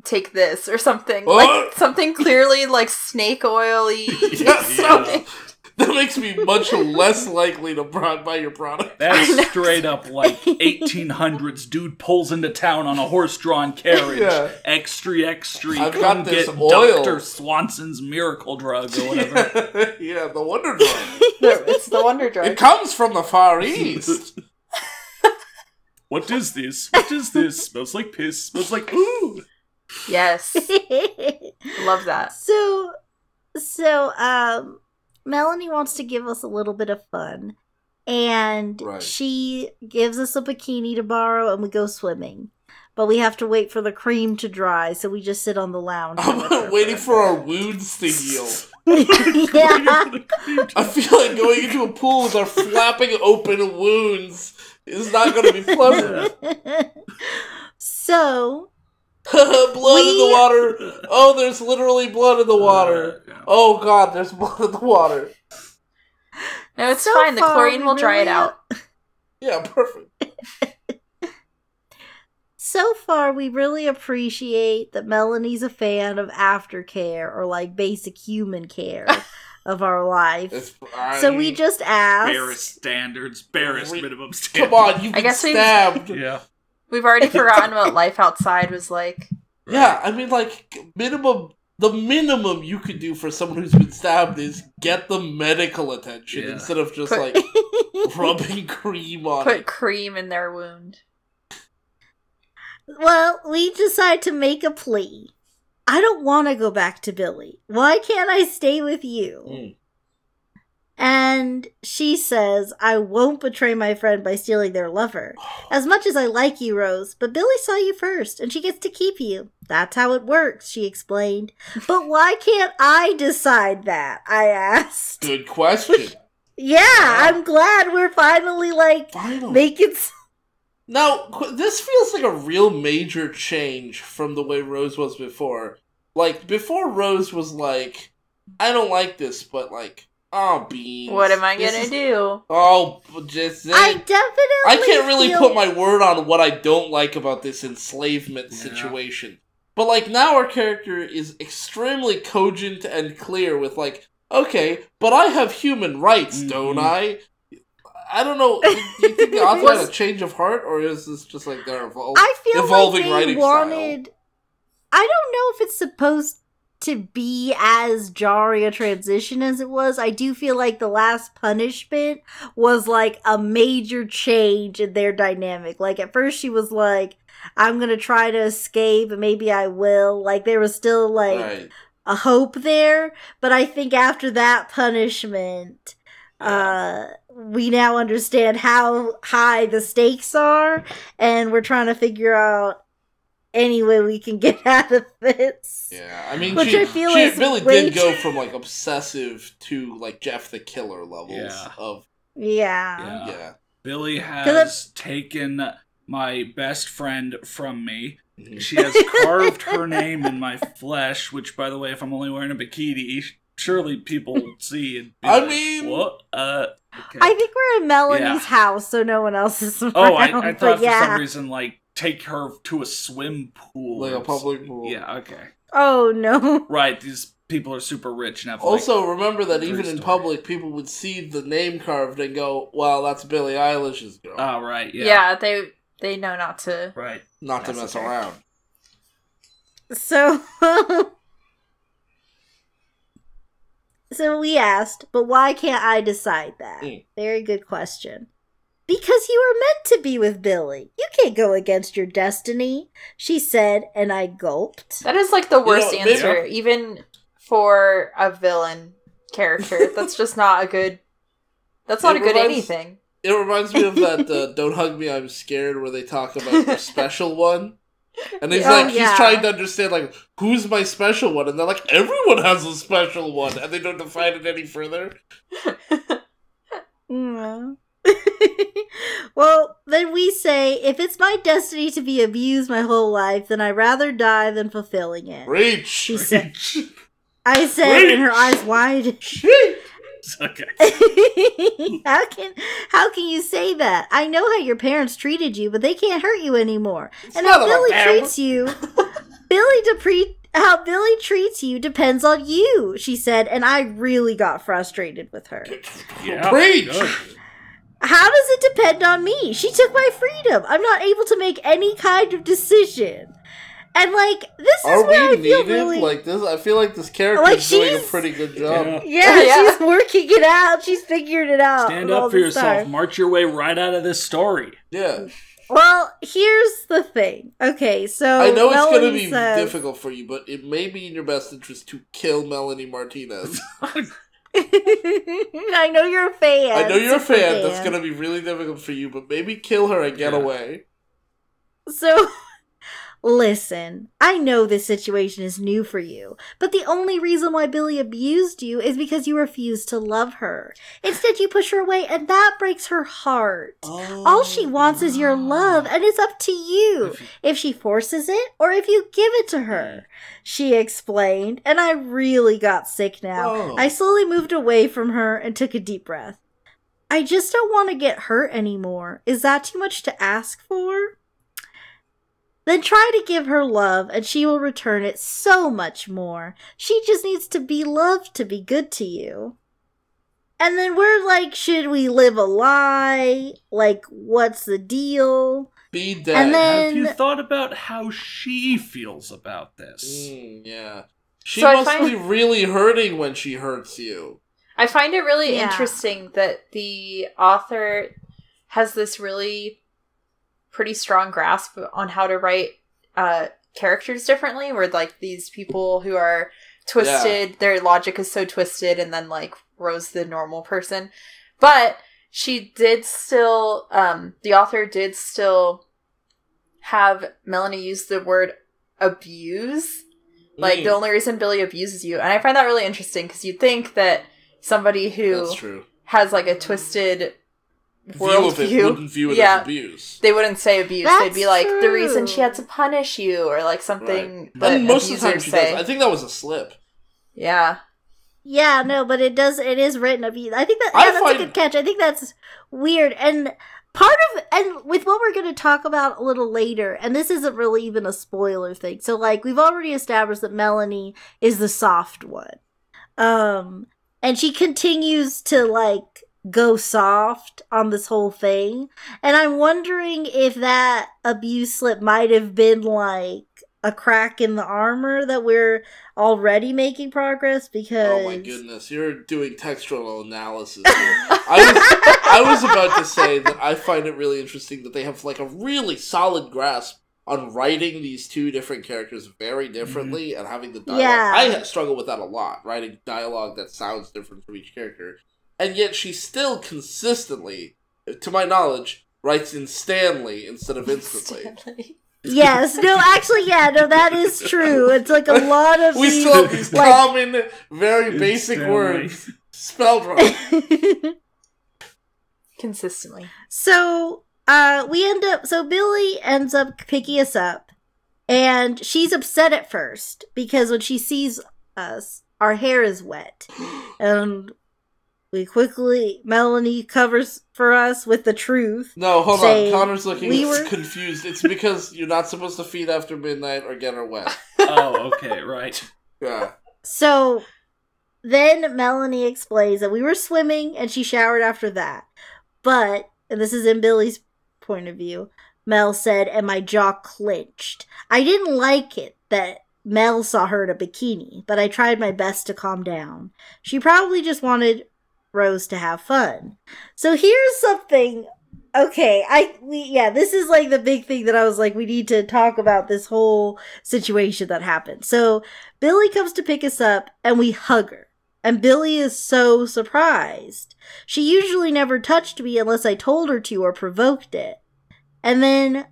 take this" or something oh. like something clearly like snake oily. Yeah, something. Yeah. That makes me much less likely to buy your product. That's straight up like eighteen hundreds. Dude pulls into town on a horse-drawn carriage. Yeah. Extra, extra. I've come got this get oil. Doctor Swanson's miracle drug or whatever. Yeah, the wonder drug. It's the wonder drug. It comes from the Far East. What is this? What is this? Smells like piss. Smells like ooh. Yes. Love that. So, so, um... Melanie wants to give us a little bit of fun, and right. she gives us a bikini to borrow, and we go swimming. But we have to wait for the cream to dry, so we just sit on the lounge. I'm waiting for our wounds to heal. Yeah. I feel like going into a pool with our flapping open wounds is not going to be pleasant. So... blood we... in the water. Oh, there's literally blood in the water. Uh, yeah. Oh god, there's blood in the water. No, it's so fine. The chlorine will dry it out. Yeah, perfect. So far, we really appreciate that Melanie's a fan of aftercare or like basic human care of our life. So we just asked. Barest standards, barest we, minimum standards. Come on, you've been I guess stabbed. We've, yeah. We've already forgotten what life outside was like. Right? Yeah, I mean, like, minimum. The minimum you could do for someone who's been stabbed is get the medical attention yeah. instead of just, Put- like, rubbing cream on Put it. Put cream in their wound. Well, we decide to make a plea. I don't want to go back to Billy. Why can't I stay with you? Mm. And she says, I won't betray my friend by stealing their lover. As much as I like you, Rose, but Billy saw you first, and she gets to keep you. That's how it works, she explained. But why can't I decide that? I asked. Good question. Yeah, yeah. I'm glad we're finally, like, finally. making some. Now, this feels like a real major change from the way Rose was before. Like, before Rose was like, I don't like this, but like, oh, beans. What am I gonna is, do? Oh, just... I definitely I can't really feel... put my word on what I don't like about this enslavement yeah. situation. But like, now our character is extremely cogent and clear with like, okay, but I have human rights, mm-hmm. don't I? I don't know. Do you think the author had a change of heart, or is this just like their evol- I feel evolving like they wanted, style? I don't know if it's supposed to be as jarring a transition as it was. I do feel like the last punishment was like a major change in their dynamic. Like at first she was like, I'm going to try to escape and maybe I will. Like there was still like right. a hope there. But I think after that punishment... Uh, we now understand how high the stakes are, and we're trying to figure out any way we can get out of this. Yeah, I mean, Which she, I feel she is really did go from, like, obsessive to, like, Jeff the Killer levels yeah. of... Yeah. Yeah. yeah. Billy has taken my best friend from me. Mm-hmm. She has carved her name in my flesh, which, by the way, if I'm only wearing a bikini... Surely people see and be I like, mean, what? Uh, okay. I think we're in Melanie's yeah. house, so no one else is around. Oh, I, I thought for yeah. some reason, like, take her to a swim pool. Like a public pool. Yeah, okay. Oh, no. Right, these people are super rich and have, Also, like, remember that even story. in public, people would see the name carved and go, well, that's Billie Eilish's girl. Oh, right, yeah. Yeah, they, they know not to... Right. Not to mess around. So... So we asked, but why can't I decide that? Mm. Very good question. Because you were meant to be with Billy. You can't go against your destiny, she said, and I gulped. That is like the worst you know, answer, maybe. even for a villain character. That's just not a good, that's not it a good reminds, anything. It reminds me of that uh, Don't Hug Me I'm Scared where they talk about the special one. And he's oh, like, he's yeah. trying to understand, like, who's my special one? And they're like, everyone has a special one. And they don't define it any further. mm. Well, then we say, if it's my destiny to be abused my whole life, then I'd rather die than fulfilling it. Reach! She Reach. Said, I said, Reach. And her eyes wide. Okay. how can how can you say that? I know how your parents treated you, but they can't hurt you anymore. It's and how Billy treats you, Billy Depre- how Billy treats you depends on you. She said, and I really got frustrated with her. Yeah, Preach. How does it depend on me? She took my freedom. I'm not able to make any kind of decision. And like this is Are where we I feel needed? Really like this. I feel like this character like is doing a pretty good job. Yeah, yeah, yeah, she's working it out. She's figured it out. Stand up for yourself. Stars. March your way right out of this story. Yeah. Well, here's the thing. Okay, so I know Melanie it's going to be says, difficult for you, but it may be in your best interest to kill Melanie Martinez. I know you're a fan. I know you're a fan. fan. That's going to be really difficult for you, but maybe kill her and get yeah. away. So. Listen, I know this situation is new for you, but the only reason why Billy abused you is because you refused to love her. Instead, you push her away, and that breaks her heart. Oh, All she wants no. is your love, and it's up to you if, you if she forces it or if you give it to her, she explained, and I really got sick now. Oh. I slowly moved away from her and took a deep breath. I just don't want to get hurt anymore. Is that too much to ask for? Then try to give her love, and she will return it so much more. She just needs to be loved to be good to you. And then we're like, should we live a lie? Like, what's the deal? Be dead. And then... have you thought about how she feels about this? Mm, yeah. She so must find... be really hurting when she hurts you. I find it really yeah. interesting that the author has this really pretty strong grasp on how to write uh, characters differently, where, like, these people who are twisted, yeah. their logic is so twisted, and then, like, Rose the normal person. But she did still, um, the author did still have Melanie use the word abuse. Mm. Like, the only reason Billy abuses you. And I find that really interesting, because you'd think that somebody who has, like, a twisted worldview view, wouldn't view it yeah. as abuse. They wouldn't say abuse. That's They'd be like, true. The reason she had to punish you, or like something right. that and most of the time she say. Does. I think that was a slip. Yeah. Yeah, no, but it does. It is written abuse. I think that yeah, I that's find... a good catch. I think that's weird. And part of, and with what we're going to talk about a little later, and this isn't really even a spoiler thing. So, like, we've already established that Melanie is the soft one. Um, and she continues to, like, go soft on this whole thing, and I'm wondering if that abuse slip might have been like a crack in the armor that we're already making progress because. Oh my goodness, you're doing textual analysis here. I was I was about to say that I find it really interesting that they have like a really solid grasp on writing these two different characters very differently mm-hmm. and having the dialogue. Yeah. I struggle with that a lot, writing dialogue that sounds different from each character. And yet she still consistently, to my knowledge, writes in Stanley instead of instantly. Stanley. Yes, no, actually, yeah, no, that is true. It's like a lot of we these... We still have these like, common, very basic Stanley. Words spelled wrong. Consistently. So, uh, we end up... So Billy ends up picking us up, and she's upset at first, because when she sees us, our hair is wet. And... We quickly, Melanie covers for us with the truth. No, hold on. Connor's looking we were... confused. It's because you're not supposed to feed after midnight or get her wet. Oh, okay, right. Yeah. So, then Melanie explains that we were swimming and she showered after that. But, and this is in Billy's point of view, Mel said, and my jaw clenched. I didn't like it that... Mel saw her in a bikini, but I tried my best to calm down. She probably just wanted... Rose to have fun. So here's something. Okay, I we, yeah, this is like the big thing that I was like, we need to talk about this whole situation that happened. So Billy comes to pick us up and we hug her. And Billy is so surprised. She usually never touched me unless I told her to or provoked it. And then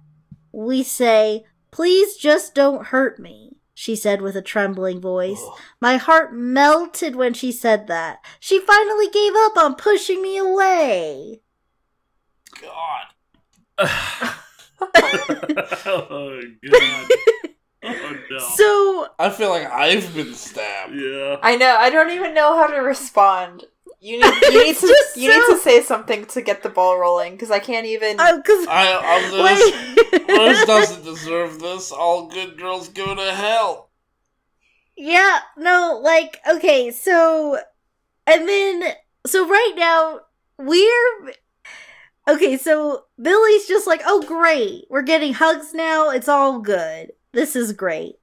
we say, please just don't hurt me. She said with a trembling voice. Ugh. My heart melted when she said that. She finally gave up on pushing me away. God. Oh, God. Oh, no. So... I feel like I've been stabbed. Yeah. I know. I don't even know how to respond. You need, you need to you so... need to say something to get the ball rolling, because I can't even... Oh, cause... I, I'm this. Rose doesn't deserve this. All good girls go to hell. Yeah, no, like, okay, so... And then, so right now, we're... Okay, so Billy's just like, oh, great. We're getting hugs now. It's all good. This is great.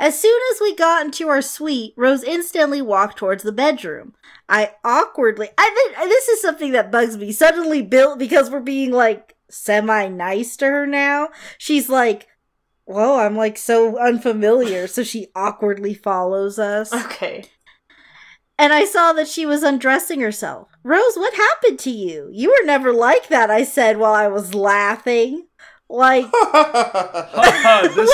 As soon as we got into our suite, Rose instantly walked towards the bedroom. I awkwardly... I think this is something that bugs me. Suddenly, Bill, because we're being, like, semi-nice to her now, she's like, whoa, I'm, like, so unfamiliar. So she awkwardly follows us. Okay. And I saw that she was undressing herself. Rose, what happened to you? You were never like that, I said while I was laughing. Like, this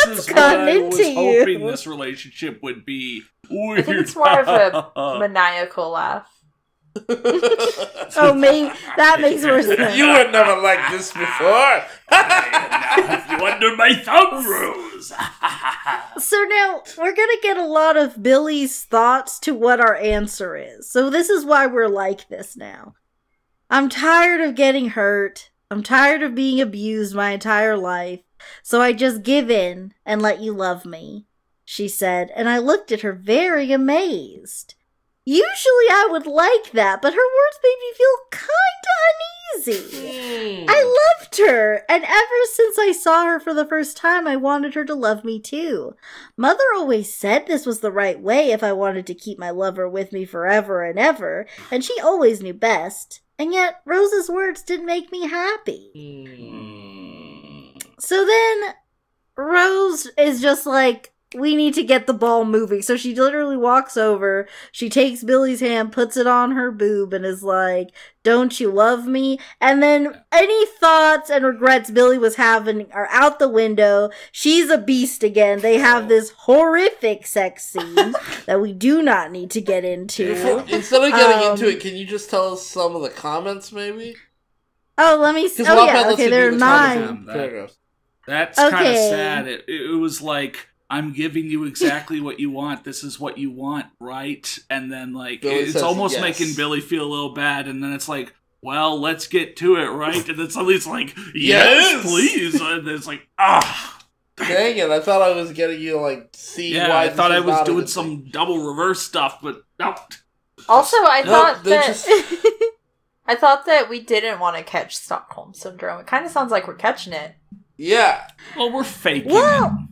is what I was you? hoping this relationship would be. Weird. I think it's more of a maniacal laugh. Oh, maybe that makes more sense. You would never like this before. I have you under my thumb, Rose. So now we're gonna get a lot of Billy's thoughts to what our answer is. So this is why we're like this now. I'm tired of getting hurt. I'm tired of being abused my entire life. So I just give in and let you love me, she said, and I looked at her very amazed. Usually I would like that, but her words made me feel kind of uneasy. Mm. I loved her, and ever since I saw her for the first time, I wanted her to love me too. Mother always said this was the right way if I wanted to keep my lover with me forever and ever, and she always knew best. And yet, Rose's words didn't make me happy. Mm. So then, Rose is just like, we need to get the ball moving. So she literally walks over, she takes Billy's hand, puts it on her boob, and is like, don't you love me? And then any thoughts and regrets Billy was having are out the window. She's a beast again. They have this horrific sex scene that we do not need to get into. Before, instead of getting um, into it, can you just tell us some of the comments, maybe? Oh, let me see. Oh, yeah, okay, there are nine. That, that's okay. Kind of sad. It, it was like, I'm giving you exactly what you want. This is what you want, right? And then, like, Billy it's says, almost yes. making Billy feel a little bad. And then it's like, well, let's get to it, right? And then somebody's like, yes, yes. please. And it's like, ah. Dang it, I thought I was getting you, like, see yeah, why I thought I was doing some thing. double reverse stuff, but no. Also, I no, thought that... Just... I thought that we didn't want to catch Stockholm Syndrome. It kind of sounds like we're catching it. Yeah. Well, we're faking well, it.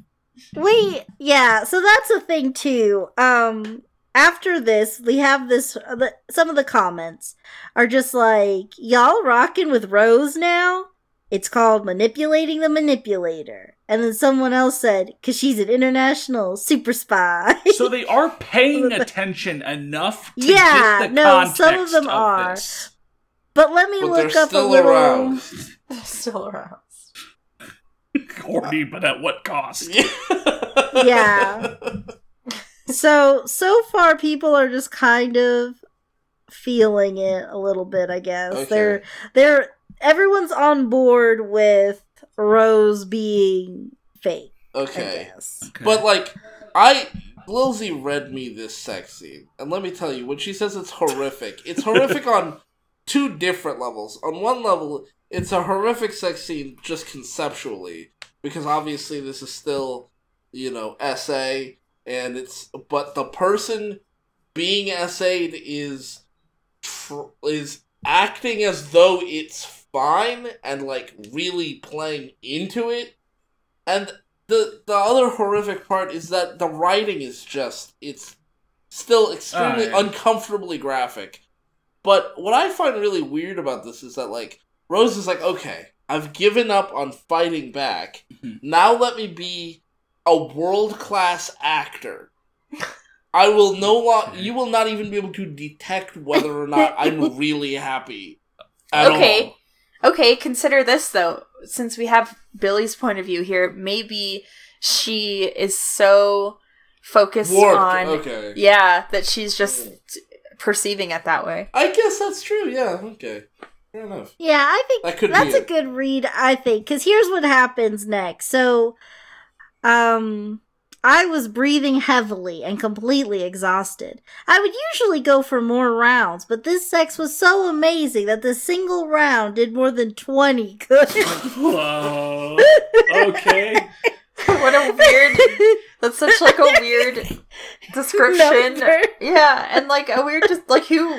We, yeah, so that's a thing, too. Um, after this, we have this, uh, the, some of the comments are just like, y'all rocking with Rose now? It's called Manipulating the Manipulator. And then someone else said, because she's an international super spy. So they are paying attention enough to yeah, get the no, context some of them of are. This. But let me but look up a little. Aroused. They're still around. Corny, but at what cost? Yeah. So, so far people are just kind of feeling it a little bit, I guess. Okay. They're, they're, everyone's on board with Rose being fake. Okay. okay. But, like, I, Lilzy read me this sex scene. And let me tell you, when she says it's horrific, it's horrific on two different levels. On one level, it's a horrific sex scene just conceptually, because obviously this is still, you know, S A, and it's, but the person being S A'd is, tr- is acting as though it's fine, and, like, really playing into it, and the, the other horrific part is that the writing is just, it's still extremely oh, yeah. uncomfortably graphic, but what I find really weird about this is that, like, Rose is like, okay, I've given up on fighting back. Now let me be a world-class actor. I will no longer... You will not even be able to detect whether or not I'm really happy at okay. all. Okay, consider this, though. Since we have Billy's point of view here, maybe she is so focused Warped. on... Okay. Yeah, that she's just perceiving it that way. I guess that's true, yeah, okay. Fair enough. Yeah, I think that that's a it. good read, I think, because here's what happens next. So, um, I was breathing heavily and completely exhausted. I would usually go for more rounds, but this sex was so amazing that this single round did more than twenty good. Whoa. Okay. What a weird... That's such, like, a weird description. Number. Yeah, and, like, a weird... just like, who...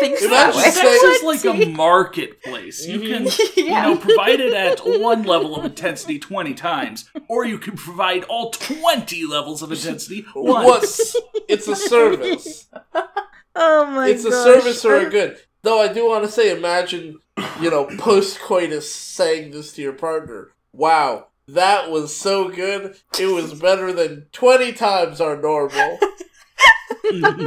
Things that way. Sex is like a marketplace. You can, yeah. you know, provide it at one level of intensity twenty times, or you can provide all twenty levels of intensity once. It's a service. Oh my god! It's gosh. a service or a good. Though I do want to say, imagine, you know, post-coitus saying this to your partner. Wow, that was so good. It was better than twenty times our normal.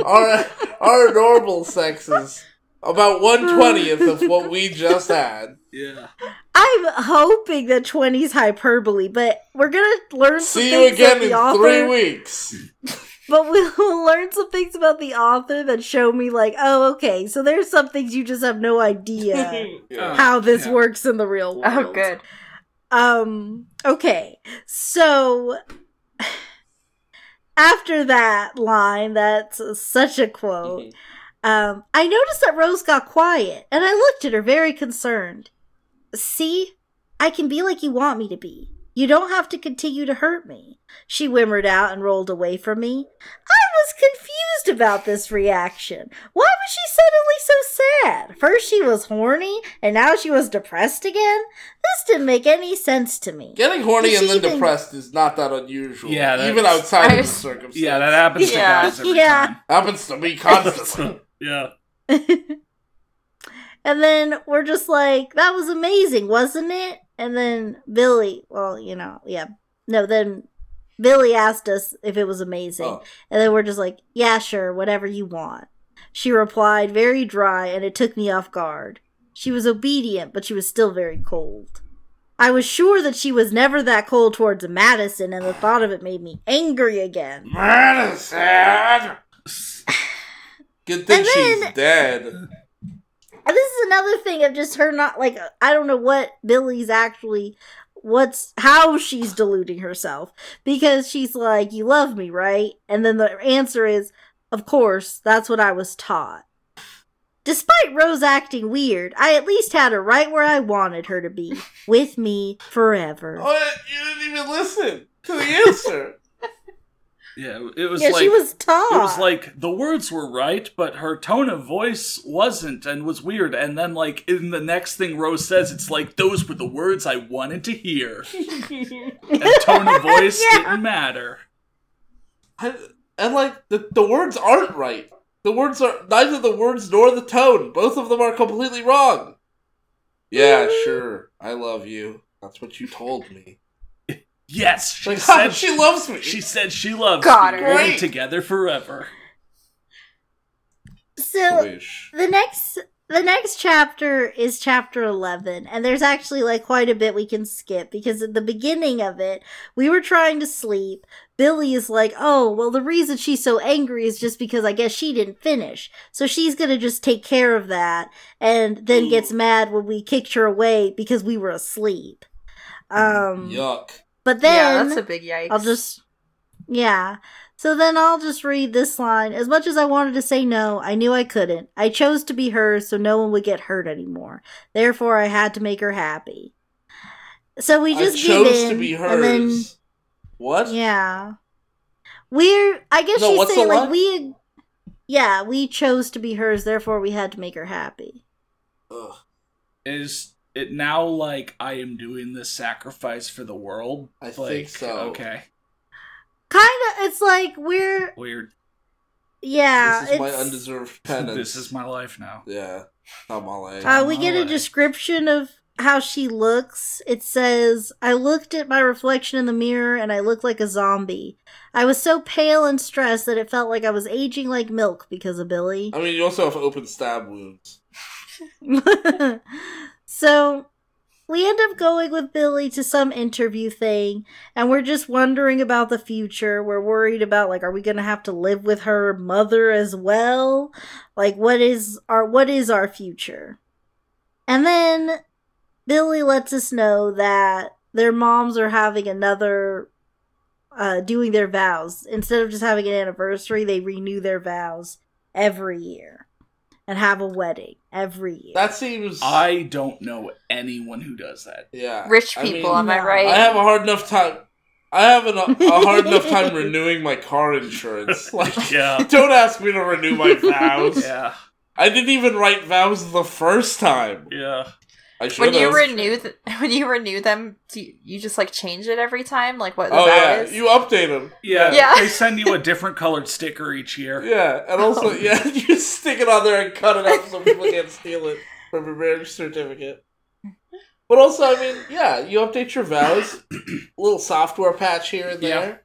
our, our normal sex is about one twentieth of what we just had. Yeah. I'm hoping that twenty is hyperbole, but we're going to learn some See things. See you again in author, three weeks. But we'll learn some things about the author that show me, like, oh, okay, so there's some things you just have no idea yeah. how this yeah. works in the real world. Oh, good. Um, okay, so... After that line, that's such a quote, mm-hmm. Um, I noticed that Rose got quiet, and I looked at her very concerned. See, I can be like you want me to be. You don't have to continue to hurt me. She whimmered out and rolled away from me. I was confused about this reaction. Why was she suddenly so sad? First she was horny, and now she was depressed again? This didn't make any sense to me. Getting horny and then even... depressed is not that unusual. Yeah, that's... even outside I... of the circumstances. Yeah, that happens to yeah. guys every yeah. time. Happens to me constantly. Yeah. And then we're just like, that was amazing, wasn't it? And then Billy, well, you know, yeah. No, then Billy asked us if it was amazing. Oh. And then we're just like, yeah, sure, whatever you want. She replied very dry, and it took me off guard. She was obedient, but she was still very cold. I was sure that she was never that cold towards Madison, and the thought of it made me angry again. Madison! Good thing and she's then, dead. This is another thing of just her not, like, I don't know what Billy's actually, what's, how she's deluding herself. Because she's like, you love me, right? And then the answer is, of course, that's what I was taught. Despite Rose acting weird, I at least had her right where I wanted her to be. With me forever. Oh, you didn't even listen to the answer. Yeah, it was yeah, like she was taught. It was like the words were right, but her tone of voice wasn't and was weird. And then, like, in the next thing Rose says, it's like, those were the words I wanted to hear. And tone of voice yeah. didn't matter. I, and like the, the words aren't right. The words are neither the words nor the tone. Both of them are completely wrong. Yeah, sure. I love you. That's what you told me. Yes, she like, said she loves me. She said she loves God, me. We'll be together forever. So Wish. the next the next chapter is chapter eleven, and there's actually like quite a bit we can skip because at the beginning of it, we were trying to sleep. Billy is like, "Oh, well, the reason she's so angry is just because I guess she didn't finish, so she's gonna just take care of that," and then Ooh. gets mad when we kicked her away because we were asleep. Um, Yuck. But then, yeah, that's a big yikes. I'll just, yeah. So then I'll just read this line. As much as I wanted to say no, I knew I couldn't. I chose to be hers so no one would get hurt anymore. Therefore, I had to make her happy. So we just I give in. I chose to be hers. And then, what? Yeah. We're, I guess no, she's saying, like, we, yeah, we chose to be hers, therefore we had to make her happy. Ugh. Is... It now, like, I am doing this sacrifice for the world. I like, think so. Okay. Kinda, it's like, we're... Weird. Yeah, This is it's... my undeserved penance. This is my life now. Yeah. Not my life. Uh, we my get life. a description of how she looks. It says, I looked at my reflection in the mirror, and I looked like a zombie. I was so pale and stressed that it felt like I was aging like milk because of Billy. I mean, you also have open stab wounds. So, we end up going with Billy to some interview thing, and we're just wondering about the future. We're worried about, like, are we going to have to live with her mother as well? Like, what is our what is our future? And then Billy lets us know that their moms are having another, uh, doing their vows. Instead of just having an anniversary, they renew their vows every year. And have a wedding every year. That seems... I don't know anyone who does that. Yeah. Rich people, I mean, am I right? I have a hard enough time... I have an, a hard enough time renewing my car insurance. Like, yeah. Don't ask me to renew my vows. Yeah. I didn't even write vows the first time. Yeah. I should have. When you renew th- when you renew them, do you, you just, like, change it every time? Like, what the oh, vow yeah. is? You update them. Yeah. yeah. They send you a different colored sticker each year. Yeah. And also, oh. yeah, you stick it on there and cut it up so people can't steal it from your marriage certificate. But also, I mean, yeah, you update your vows. A little software patch here and there.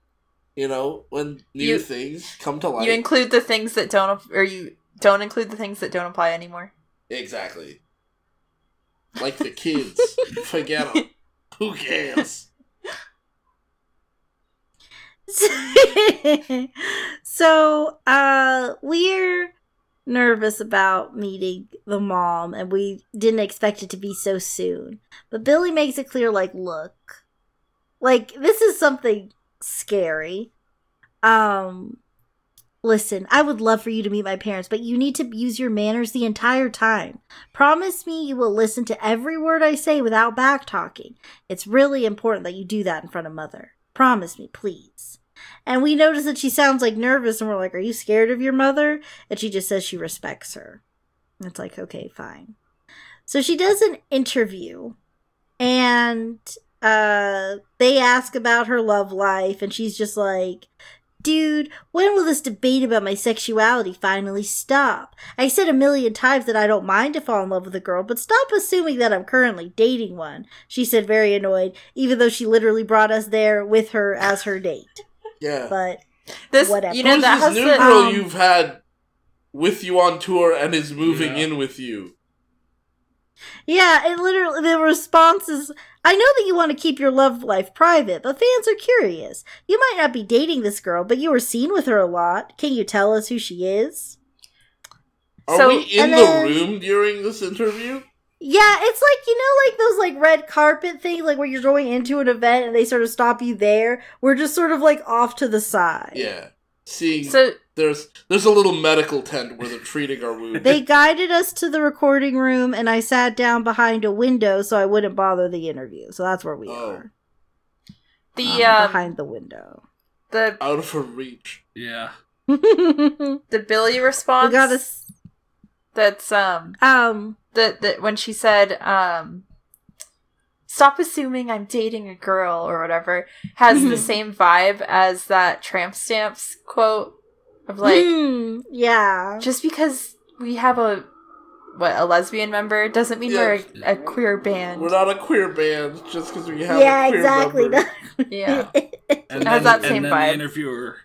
Yeah. You know, when new you, things come to light. You include the things that don't... Or you don't include the things that don't apply anymore. Exactly. Like the kids. Forget them. Who cares? So, uh, we're nervous about meeting the mom, and we didn't expect it to be so soon. But Billy makes it clear, like, look. Like, this is something scary. Um... Listen, I would love for you to meet my parents, but you need to use your manners the entire time. Promise me you will listen to every word I say without back-talking. It's really important that you do that in front of Mother. Promise me, please. And we notice that she sounds, like, nervous, and we're like, are you scared of your mother? And she just says she respects her. And it's like, okay, fine. So she does an interview, and uh, they ask about her love life, and she's just like, dude, when will this debate about my sexuality finally stop? I said a million times that I don't mind to fall in love with a girl, but stop assuming that I'm currently dating one, she said, very annoyed, even though she literally brought us there with her as her date. Yeah. But this, whatever. You know, that this new girl um, you've had with you on tour and is moving yeah. in with you. Yeah, and literally the response is, I know that you want to keep your love life private, but fans are curious. You might not be dating this girl, but you were seen with her a lot. Can you tell us who she is? Are so, we in the then, room during this interview? Yeah, it's like, you know, like those like red carpet things, like where you're going into an event and they sort of stop you there. We're just sort of like off to the side. Yeah. Seeing so, there's there's a little medical tent where they're treating our wounds. They guided us to the recording room, and I sat down behind a window so I wouldn't bother the interview. So that's where we oh. are. The um, um, behind the window, the out of her reach. Yeah. The Billy response. We got a s- that's um um that that when she said um. stop assuming I'm dating a girl or whatever, has the same vibe as that Tramp Stamps quote of like, mm, yeah, just because we have a, what, a lesbian member doesn't mean yeah. we're a, a queer band. We're not a queer band just because we have yeah, a queer exactly. member. Yeah, exactly. Yeah. And has that same and then vibe. The interviewer,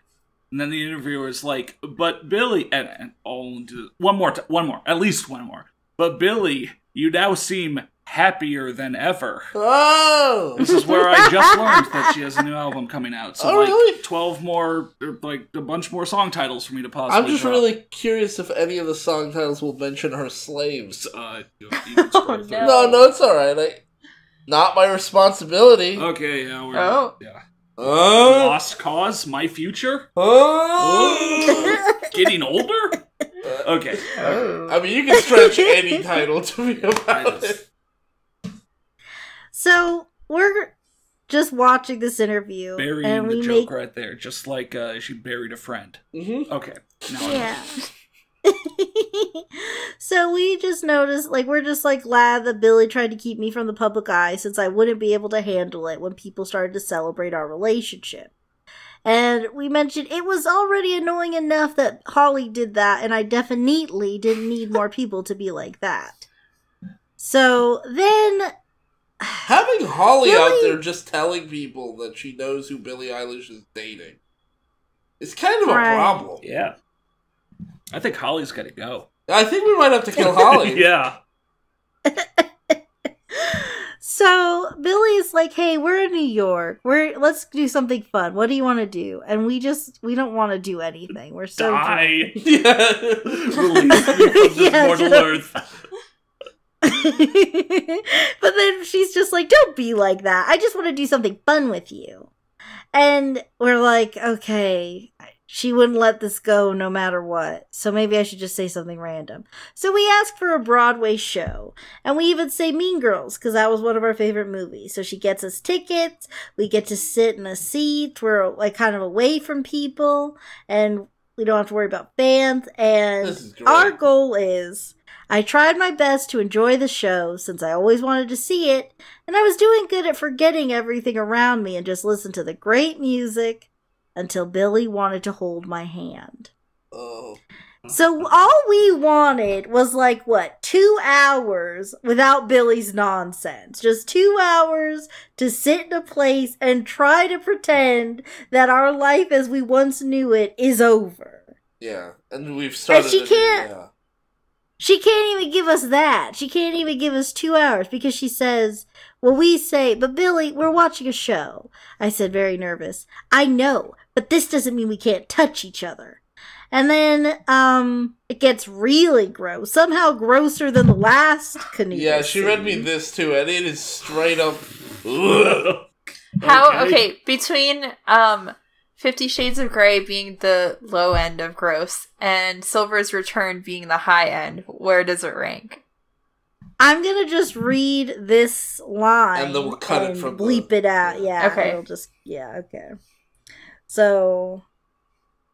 and then the interviewer is like, but Billy, and, and I'll do one more, t- one more, at least one more. But Billy, you now seem happier than ever. Oh! This is where I just learned that she has a new album coming out. So, oh, like, really? twelve more, or like, a bunch more song titles for me to possibly I'm just drop. Really curious if any of the song titles will mention her slaves. Uh, oh, no. no, no, it's alright. I, not my responsibility. Okay, yeah, we're... Oh. Yeah. Oh. Lost Cause, My Future? Oh! Oh. Getting Older? Okay. Oh. I mean, you can stretch any title to be about it. So, we're just watching this interview. Burying and we the joke make... right there, just like uh, she buried a friend. Mm-hmm. Okay. Now yeah. So, we just noticed, like, we're just like glad that Billy tried to keep me from the public eye since I wouldn't be able to handle it when people started to celebrate our relationship. And we mentioned it was already annoying enough that Holly did that, and I definitely didn't need more people to be like that. So, then... Having Holly Billy... out there just telling people that she knows who Billie Eilish is dating is kind of right. a problem. Yeah. I think Holly's gotta go. I think we might have to kill Holly. Yeah. So, Billy's like, hey, we're in New York. We're Let's do something fun. What do you want to do? And we just, we don't want to do anything. We're so Die. Yeah. Release me from this yeah, mortal just... earth. But then she's just like, don't be like that. I just want to do something fun with you. And we're like, okay, she wouldn't let this go no matter what. So maybe I should just say something random. So we asked for a Broadway show. And we even say Mean Girls, because that was one of our favorite movies. So she gets us tickets. We get to sit in a seat. We're like kind of away from people. And we don't have to worry about fans. And our goal is... I tried my best to enjoy the show since I always wanted to see it, and I was doing good at forgetting everything around me and just listened to the great music until Billy wanted to hold my hand. Oh. So all we wanted was like, what, two hours without Billy's nonsense. Just two hours to sit in a place and try to pretend that our life as we once knew it is over. Yeah, and we've started... And she can't... Yeah. She can't even give us that. She can't even give us two hours because she says, well, we say, but Billy, we're watching a show. I said, very nervous. I know, but this doesn't mean we can't touch each other. And then um, it gets really gross. Somehow grosser than the last canoe. Yeah, she scene. Read me this too, and it is straight up. How, okay, between um, Fifty Shades of Grey being the low end of gross, and Silver's Return being the high end. Where does it rank? I'm going to just read this line and then we'll cut and it from bleep the... it out. Yeah, okay. It'll just, yeah, okay. So,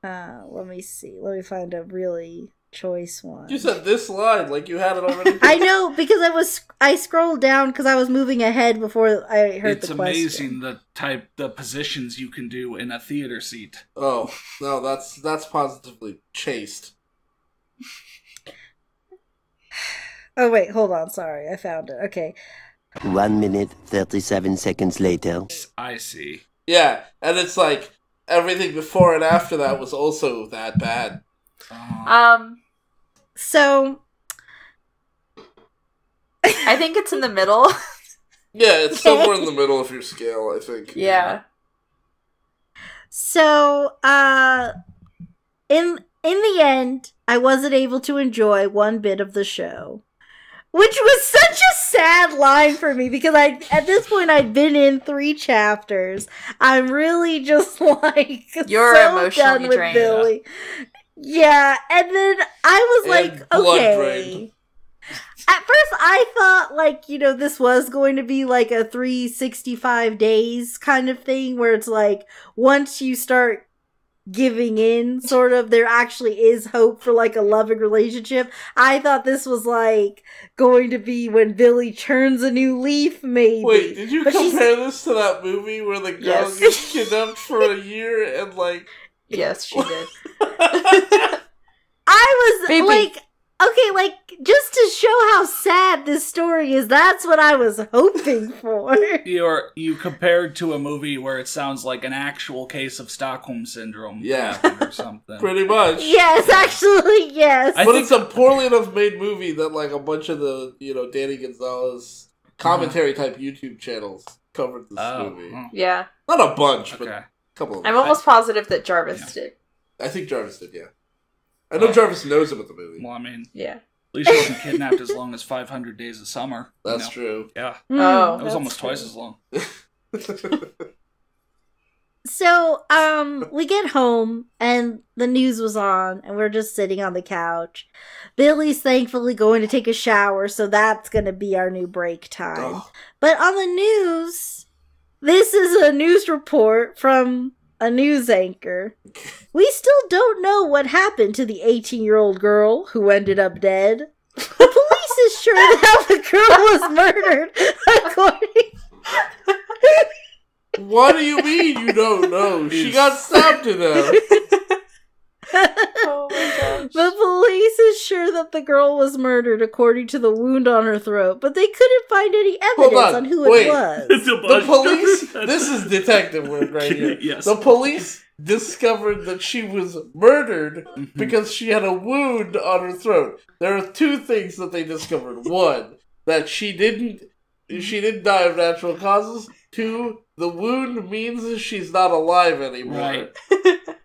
uh, let me see. Let me find a really choice one. You said this line like you had it already. I know, because I was I scrolled down because I was moving ahead before I heard it's the question. It's amazing the type the positions you can do in a theater seat. Oh, no, that's that's positively chaste. Oh, wait, hold on. Sorry, I found it. Okay. One minute, thirty-seven seconds later. I see. Yeah, and it's like, everything before and after that was also that bad. Um, so, I think it's in the middle. Yeah, it's somewhere in the middle of your scale, I think. Yeah. yeah. So, uh, in in the end, I wasn't able to enjoy one bit of the show. Which was such a sad line for me, because I at this point I'd been in three chapters. I'm really just like You're so emotionally done with drained. Billy. Yeah, and then I was and like, okay. Drained. At first I thought like, you know, this was going to be like a three sixty-five days kind of thing where it's like once you start giving in, sort of, there actually is hope for like a loving relationship. I thought this was like going to be when Billy turns a new leaf, maybe. Wait, did you but compare this to that movie where the girl yes. gets kidnapped for a year and like? Yes, she did. I was Baby. like, okay, like just to show how sad this story is. That's what I was hoping for. You're you compared to a movie where it sounds like an actual case of Stockholm syndrome, yeah, or something. Pretty much. Yes, actually, yes. I but it's a poorly enough made movie that like a bunch of the you know Danny Gonzalez commentary uh-huh. type YouTube channels covered this oh, movie. Uh-huh. Yeah, not a bunch, but okay. a couple. Of I'm them. almost I, positive that Jarvis yeah. did. I think Jarvis did. Yeah, I know uh, Jarvis knows about the movie. Well, I mean, yeah. At least she wasn't kidnapped as long as five hundred Days of Summer. That's you know? true. Yeah. Oh, that was almost true. twice as long. So, um, we get home, and the news was on, and we're just sitting on the couch. Billy's thankfully going to take a shower, so that's going to be our new break time. Oh. But on the news, this is a news report from a news anchor. We still don't know what happened to the eighteen-year-old girl who ended up dead. The police is sure that the girl was murdered, according... What do you mean you don't know? She got stabbed to death. Oh my gosh. The police is sure that the girl was murdered according to the wound on her throat, but they couldn't find any evidence on. on who Wait. it was. The police, this is detective work right here. Yes. The police discovered that she was murdered because she had a wound on her throat. There are two things that they discovered. One, that she didn't she didn't die of natural causes. Two, the wound means she's not alive anymore. Right.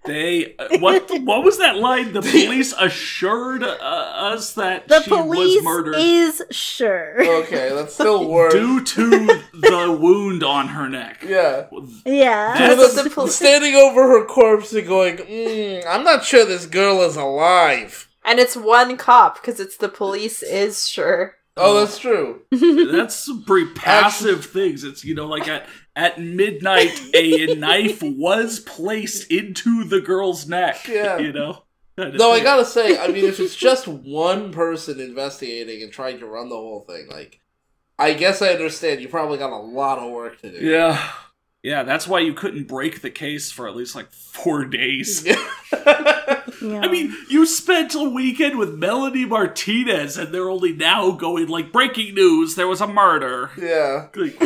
They uh, what what was that line? The police assured uh, us that the she was murdered. The police is sure. Okay, that's still worse. Due to the wound on her neck. Yeah, yeah. The, the pol- standing over her corpse and going, mm, "I'm not sure this girl is alive." And it's one cop because it's the police is sure. Oh, that's true. That's some pretty passive things. It's, you know, like at, at midnight, a knife was placed into the girl's neck, yeah. you know? No, I gotta say, I mean, if it's just one person investigating and trying to run the whole thing, like, I guess I understand you probably got a lot of work to do. Yeah. Yeah, that's why you couldn't break the case for at least, like, four days. Yeah. I mean, you spent a weekend with Melanie Martinez, and they're only now going, like, breaking news, there was a murder. Yeah. Like,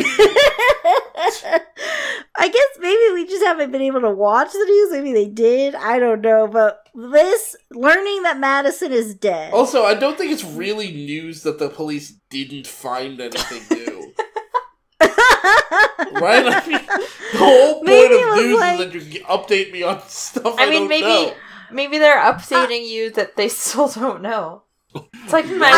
I guess maybe we just haven't been able to watch the news. Maybe they did. I don't know. But this, learning that Madison is dead. Also, I don't think it's really news that the police didn't find anything new. Right? I mean, the whole point maybe of news like... is that you update me on stuff I, I mean, don't maybe... know. Maybe they're updating uh, you that they still don't know. It's like my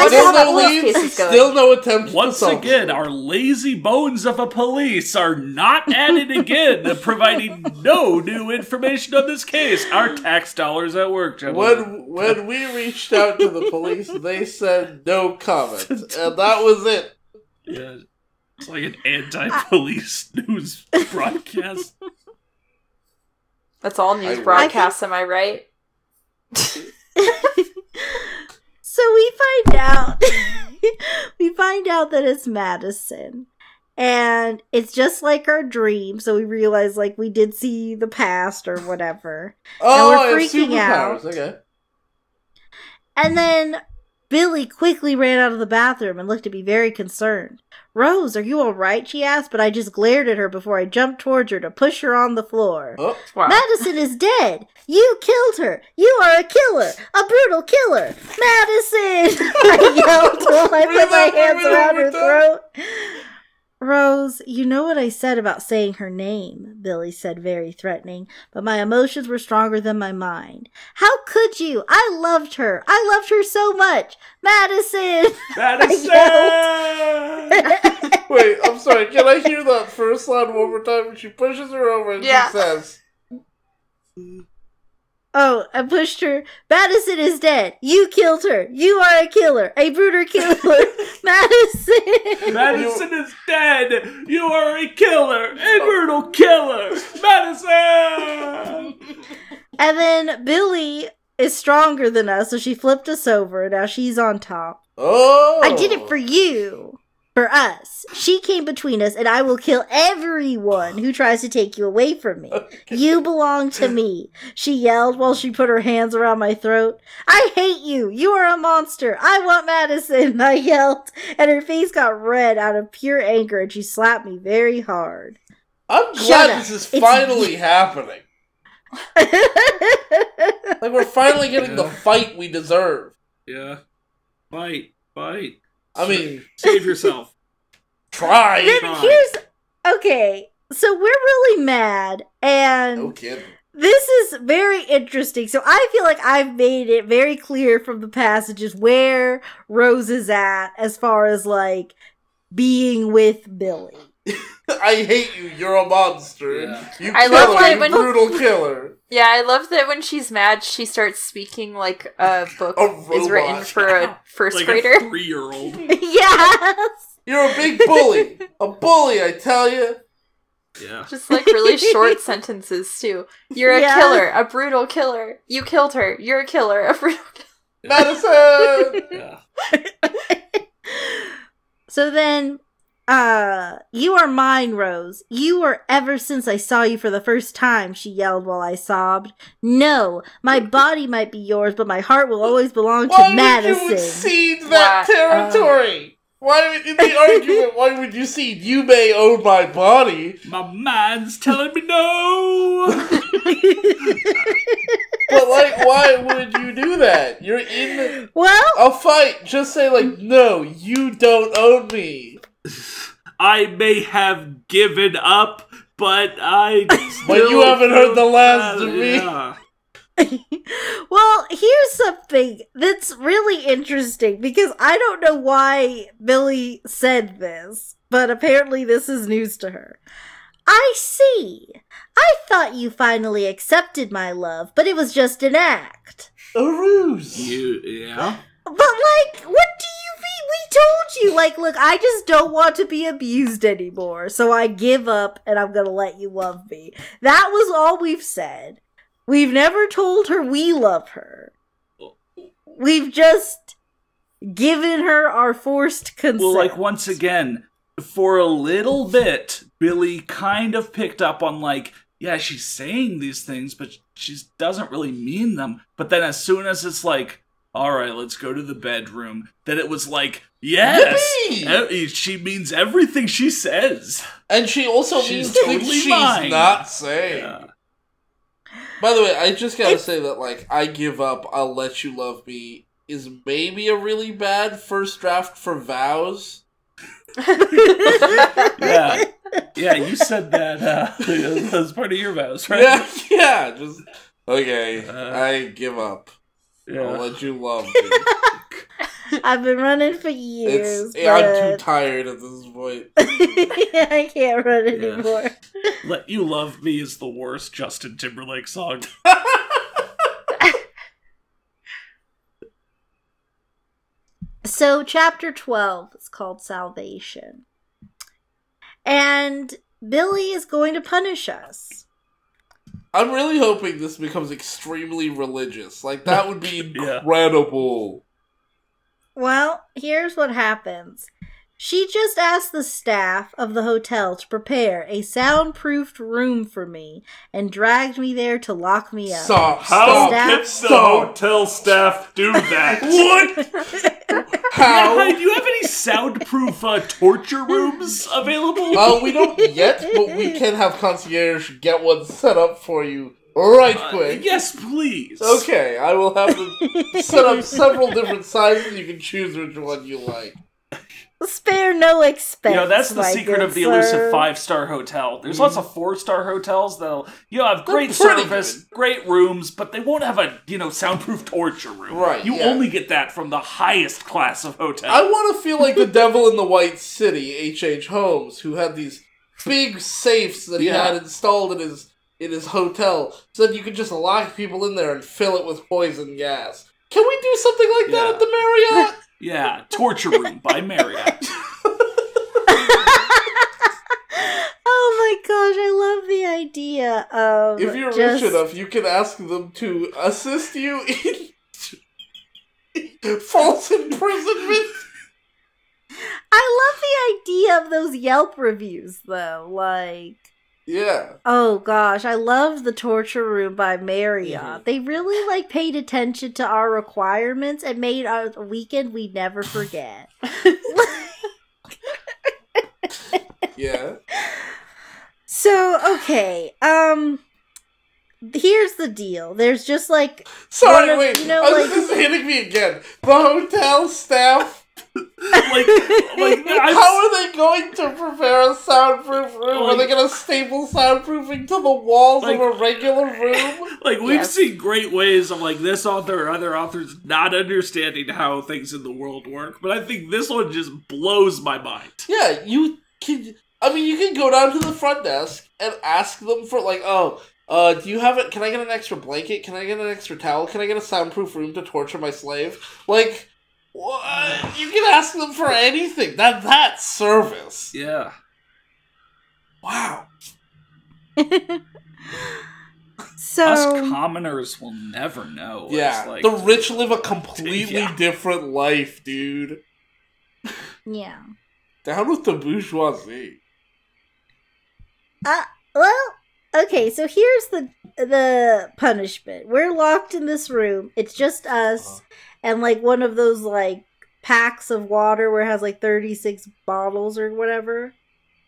police no still no attempt. Once to again, our lazy bones of a police are not at it again, providing no new information on this case. Our tax dollars at work, gentlemen. When when we reached out to the police, they said no comment, and that was it. Yeah, it's like an anti-police I... news broadcast. That's all news I broadcasts, think... am I right? So we find out, we find out that it's Madison, and it's just like our dream. So we realize, like, we did see the past or whatever. Oh, and we're freaking out. Okay. And then Billy quickly ran out of the bathroom and looked to be very concerned. Rose, are you all right? She asked, but I just glared at her before I jumped towards her to push her on the floor. Oh, wow. Madison is dead. You killed her! You are a killer! A brutal killer! Madison! I yelled while I put my hands around her throat. Rose, you know what I said about saying her name, Billy said, very threatening, but my emotions were stronger than my mind. How could you? I loved her. I loved her so much. Madison! Madison! Wait, I'm sorry. Can I hear that first line one more time? She pushes her over and yeah. she says... Oh, I pushed her. Madison is dead. You killed her. You are a killer. A brutal killer. Madison. Madison is dead. You are a killer. A brutal killer. Madison. And then Billy is stronger than us, so she flipped us over. Now she's on top. Oh. I did it for you. For us. She came between us, and I will kill everyone who tries to take you away from me. Okay. You belong to me, she yelled while she put her hands around my throat. I hate you. You are a monster. I want Madison, I yelled, and her face got red out of pure anger, and she slapped me very hard. I'm glad this is it's finally me. happening. Like, we're finally getting yeah. the fight we deserve. Yeah. Fight. Fight. I mean, save yourself. Try. Then try. Here's okay. So we're really mad, and no kidding. This is very interesting. So I feel like I've made it very clear from the passages where Rose is at as far as like being with Billy. I hate you. You're a monster. Yeah. You I love her, you when brutal when... killer. Yeah, I love that when she's mad, she starts speaking like a book a is written for a first like grader. Like a three-year-old. Yes! You're a big bully! A bully, I tell you! Yeah. Just like really short sentences, too. You're a yeah. killer, a brutal killer. You killed her. You're a killer, a brutal killer. Madison! Yeah. So then... Uh, you are mine, Rose. You were ever since I saw you for the first time, she yelled while I sobbed. No, my body might be yours, but my heart will always belong Why to Madison. Why would you cede that Why? territory? Uh, Why would, in the argument, why would you cede? You may own my body. My mind's telling me no! But, like, why would you do that? You're in well, a fight. Just say, like, no, you don't own me. I may have given up, but I still... But you haven't heard the last of me. Yeah. Well, here's something that's really interesting, because I don't know why Billy said this, but apparently this is news to her. I see. I thought you finally accepted my love, but it was just an act. A ruse. You, yeah. But, like, what do you mean? We told you, like, look, I just don't want to be abused anymore, so I give up and I'm gonna let you love me. That was all we've said. We've never told her we love her. We've just given her our forced consent. Well, like, once again, for a little bit, Billy kind of picked up on, like, yeah, she's saying these things, but she doesn't really mean them. But then as soon as it's like, all right, let's go to the bedroom. Then it was like, yes, e- she means everything she says. And she also she's means totally things she's mine. Not saying. Yeah. By the way, I just gotta it's, say that, like, I give up, I'll let you love me is maybe a really bad first draft for vows. Yeah. Yeah, you said that uh, as part of your vows, right? Yeah, yeah. Just, okay, uh, I give up. Yeah. I'll let you love me. I've been running for years. But... I'm too tired at this point. Yeah, I can't run anymore. Yeah. Let You Love Me is the worst Justin Timberlake song. So, chapter twelve is called Salvation. And Billy is going to punish us. I'm really hoping this becomes extremely religious. Like, that would be incredible. Yeah. Well, here's what happens. She just asked the staff of the hotel to prepare a soundproofed room for me and dragged me there to lock me up. Stop. How did the hotel staff do that? What? How? Yeah, do you have any soundproof uh, torture rooms available? Uh, we don't yet, but we can have concierge get one set up for you right uh, quick. Yes, please. Okay, I will have them set up several different sizes. You can choose which one you like. Spare no expense. You know, that's the secret of the elusive five-star hotel. There's mm-hmm. lots of four-star hotels that'll, you know, have great service, good. great rooms, but they won't have a, you know, soundproof torture room. Right. You yeah. only get that from the highest class of hotel. I want to feel like the devil in the White City, H H. Holmes, who had these big safes that he yeah. had installed in his in his hotel, so that you could just lock people in there and fill it with poison gas. Can we do something like yeah. that at the Marriott? Yeah, Torture Room by Marriott. Oh my gosh, I love the idea of... If you're just... rich enough, you can ask them to assist you in false imprisonment. I love the idea of those Yelp reviews, though, like... Yeah. Oh gosh, I love the Torture Room by Marriott. Mm-hmm. They really like paid attention to our requirements and made our weekend we never forget. Yeah. So okay, um, here's the deal. There's just like sorry, of, wait, you know, I was like, this is hitting me again. The hotel staff. like, like how are they going to prepare a soundproof room? Like, are they going to staple soundproofing to the walls like, of a regular room? Like, we've yes. seen great ways of, like, this author or other authors not understanding how things in the world work, but I think this one just blows my mind. Yeah, you can, I mean, you can go down to the front desk and ask them for, like, oh, uh, do you have it? Can I get an extra blanket? Can I get an extra towel? Can I get a soundproof room to torture my slave? Like... What? You can ask them for anything. That that's service. Yeah. Wow. So us commoners will never know. Yeah, like, the rich live a completely yeah. different life, dude. Yeah. Down with the bourgeoisie. Uh, well... Okay, so here's the the punishment. We're locked in this room. It's just us and, like, one of those, like, packs of water where it has, like, thirty-six bottles or whatever.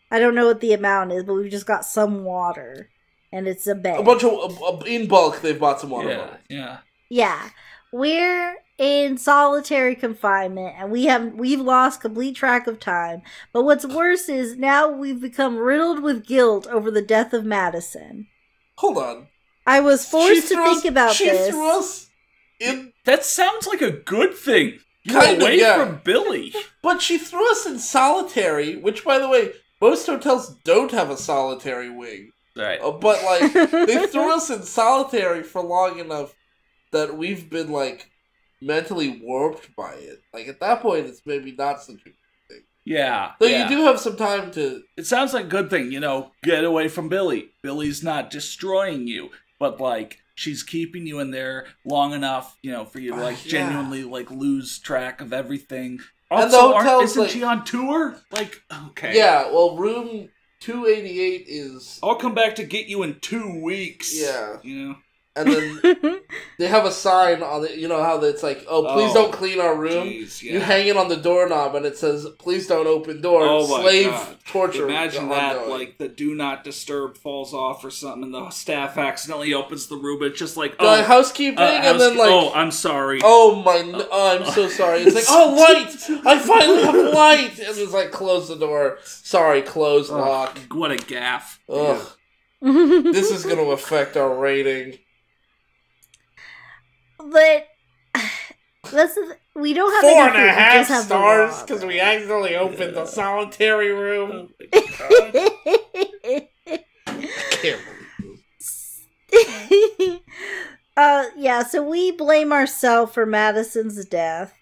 I don't know what the amount is, but we've just got some water. And it's a bed. A bunch of... Uh, in bulk, they've bought some water. Yeah, bottles. Yeah. Yeah. We're in solitary confinement, and we have we've lost complete track of time. But what's worse is now we've become riddled with guilt over the death of Madison. Hold on, I was forced she to think us, about she this. Threw us in... That sounds like a good thing. You're kind away of, yeah. from Billy, but she threw us in solitary. Which, by the way, most hotels don't have a solitary wing. Right, uh, but like they threw us in solitary for long enough that we've been like. Mentally warped by it. Like, at that point, it's maybe not such a good thing. Yeah. Though yeah. you do have some time to... It sounds like a good thing, you know, get away from Billy. Billy's not destroying you, but, like, she's keeping you in there long enough, you know, for you to, like, uh, yeah. genuinely, like, lose track of everything. Also, and the hotel's isn't like, she on tour? Like, okay. Yeah, well, room two eighty-eight is... I'll come back to get you in two weeks. Yeah. You know? And then they have a sign on it, you know, how it's like, oh, please oh, don't clean our room. Geez, yeah. You hang it on the doorknob and it says, please don't open door. Oh slave God. Torture. Imagine that, ongoing. Like, the do not disturb falls off or something and the staff accidentally opens the room. It's just like, oh. The housekeeping uh, and housekeep- then like. Oh, I'm sorry. Oh, my, uh, oh, I'm so sorry. It's like, oh, light. I finally have light. And it's like, close the door. Sorry, close, ugh, lock. What a gaff. Ugh. Yeah. This is going to affect our rating. But That's the th- we don't have four and a half stars because we accidentally opened yeah. the solitary room. I can't believe this. uh, yeah, so we blame ourselves for Madison's death.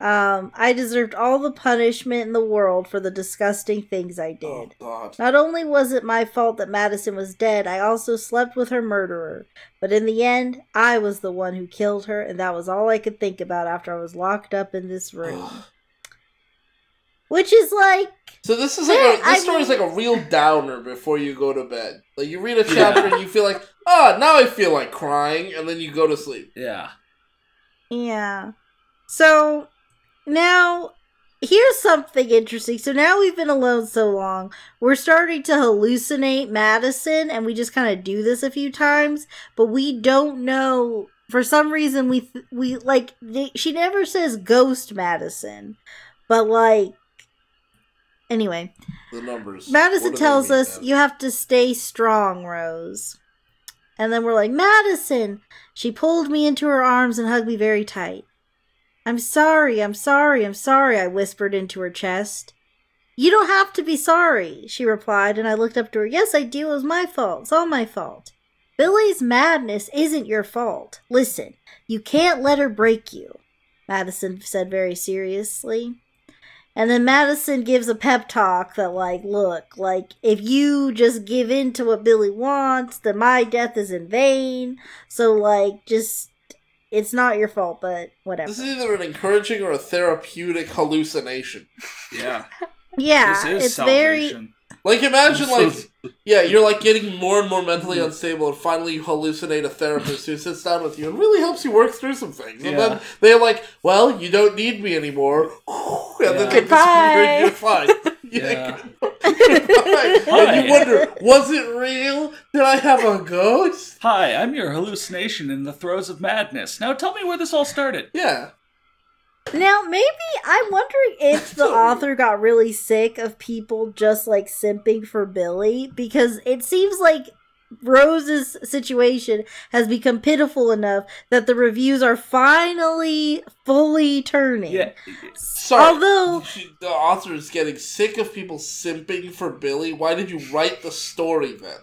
Um, I deserved all the punishment in the world for the disgusting things I did. Oh, God. Not only was it my fault that Madison was dead, I also slept with her murderer. But in the end, I was the one who killed her, and that was all I could think about after I was locked up in this room. Which is like... So this is like a, this story is like a real downer before you go to bed. Like, you read a chapter yeah. and you feel like, oh, now I feel like crying, and then you go to sleep. Yeah. Yeah. So... Now, here's something interesting. So now we've been alone so long, we're starting to hallucinate Madison, and we just kind of do this a few times, but we don't know. For some reason, we, th- we like, they, she never says ghost Madison, but like, anyway. The numbers. Madison tells us, that? you have to stay strong, Rose. And then we're like, Madison! She pulled me into her arms and hugged me very tight. I'm sorry, I'm sorry, I'm sorry, I whispered into her chest. You don't have to be sorry, she replied, and I looked up to her. Yes, I do. It was my fault. It's all my fault. Billy's madness isn't your fault. Listen, you can't let her break you, Madison said very seriously. And then Madison gives a pep talk that, like, look, like, if you just give in to what Billy wants, then my death is in vain. So, like, just... It's not your fault, but whatever. This is either an encouraging or a therapeutic hallucination. Yeah. Yeah, this is it's salvation. Very... Like, imagine, like, yeah, you're, like, getting more and more mentally unstable, and finally you hallucinate a therapist who sits down with you and really helps you work through some things. And yeah. then they're like, well, you don't need me anymore. And yeah. then they Goodbye. Just figure you're fine. Yeah. And you wonder, was it real? Did I have a ghost? Hi, I'm your hallucination in the throes of madness. Now tell me where this all started. Yeah. Now, maybe I'm wondering if the author got really sick of people just, like, simping for Billy, because it seems like Rose's situation has become pitiful enough that the reviews are finally fully turning. Yeah. Sorry, although she, the author is getting sick of people simping for Billy. Why did you write the story then?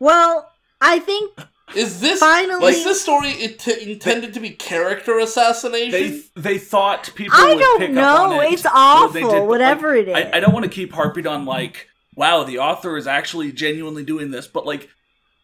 Well, I think is this finally like, is this story it t- intended they, to be character assassination? They they thought people I would don't pick know. Up on it. It's awful. So did, whatever like, it is, I, I don't want to keep harping on like. Wow, the author is actually genuinely doing this, but like,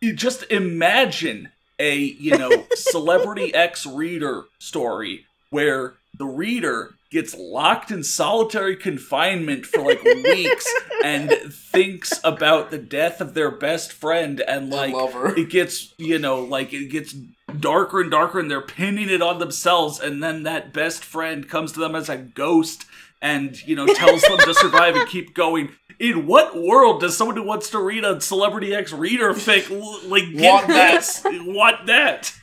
you just imagine a, you know, Celebrity X reader story where the reader gets locked in solitary confinement for like weeks and thinks about the death of their best friend and like, it gets, you know, like it gets darker and darker and they're pinning it on themselves and then that best friend comes to them as a ghost and, you know, tells them to survive and keep going. In what world does someone who wants to read a Celebrity X reader fic like get want that? Want that?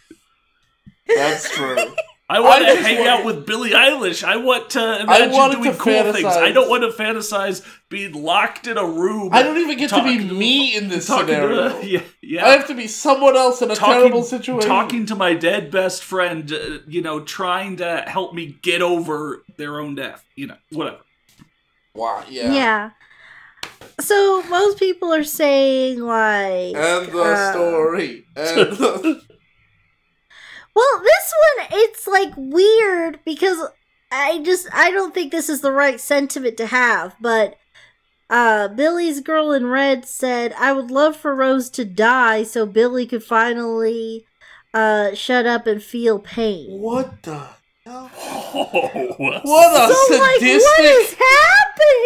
That's true. I want I to hang wanted... out with Billie Eilish. I want to imagine doing to cool fantasize. Things. I don't want to fantasize being locked in a room. I don't even get to be to, me in this scenario. To, yeah, yeah. I have to be someone else in a talking, terrible situation. Talking to my dead best friend, uh, you know, trying to help me get over their own death. You know, whatever. Wow. Yeah. Yeah. So, most people are saying, like... And the uh, story. And the... Well, this one, it's, like, weird, because I just... I don't think this is the right sentiment to have, but... Uh, Billy's girl in red said, I would love for Rose to die so Billy could finally uh, shut up and feel pain. What the... Oh, what a so, sadistic! Like, what is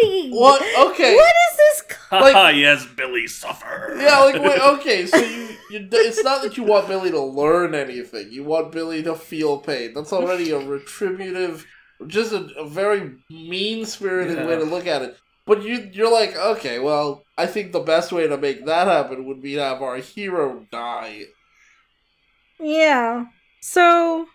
happening? What? Okay. What is this? Co- like, yes, Billy suffer. Yeah, like wait, okay. So you, you, it's not that you want Billy to learn anything. You want Billy to feel pain. That's already a retributive, just a, a very mean-spirited yeah. way to look at it. But you, you're like, okay, well, I think the best way to make that happen would be to have our hero die. Yeah. So.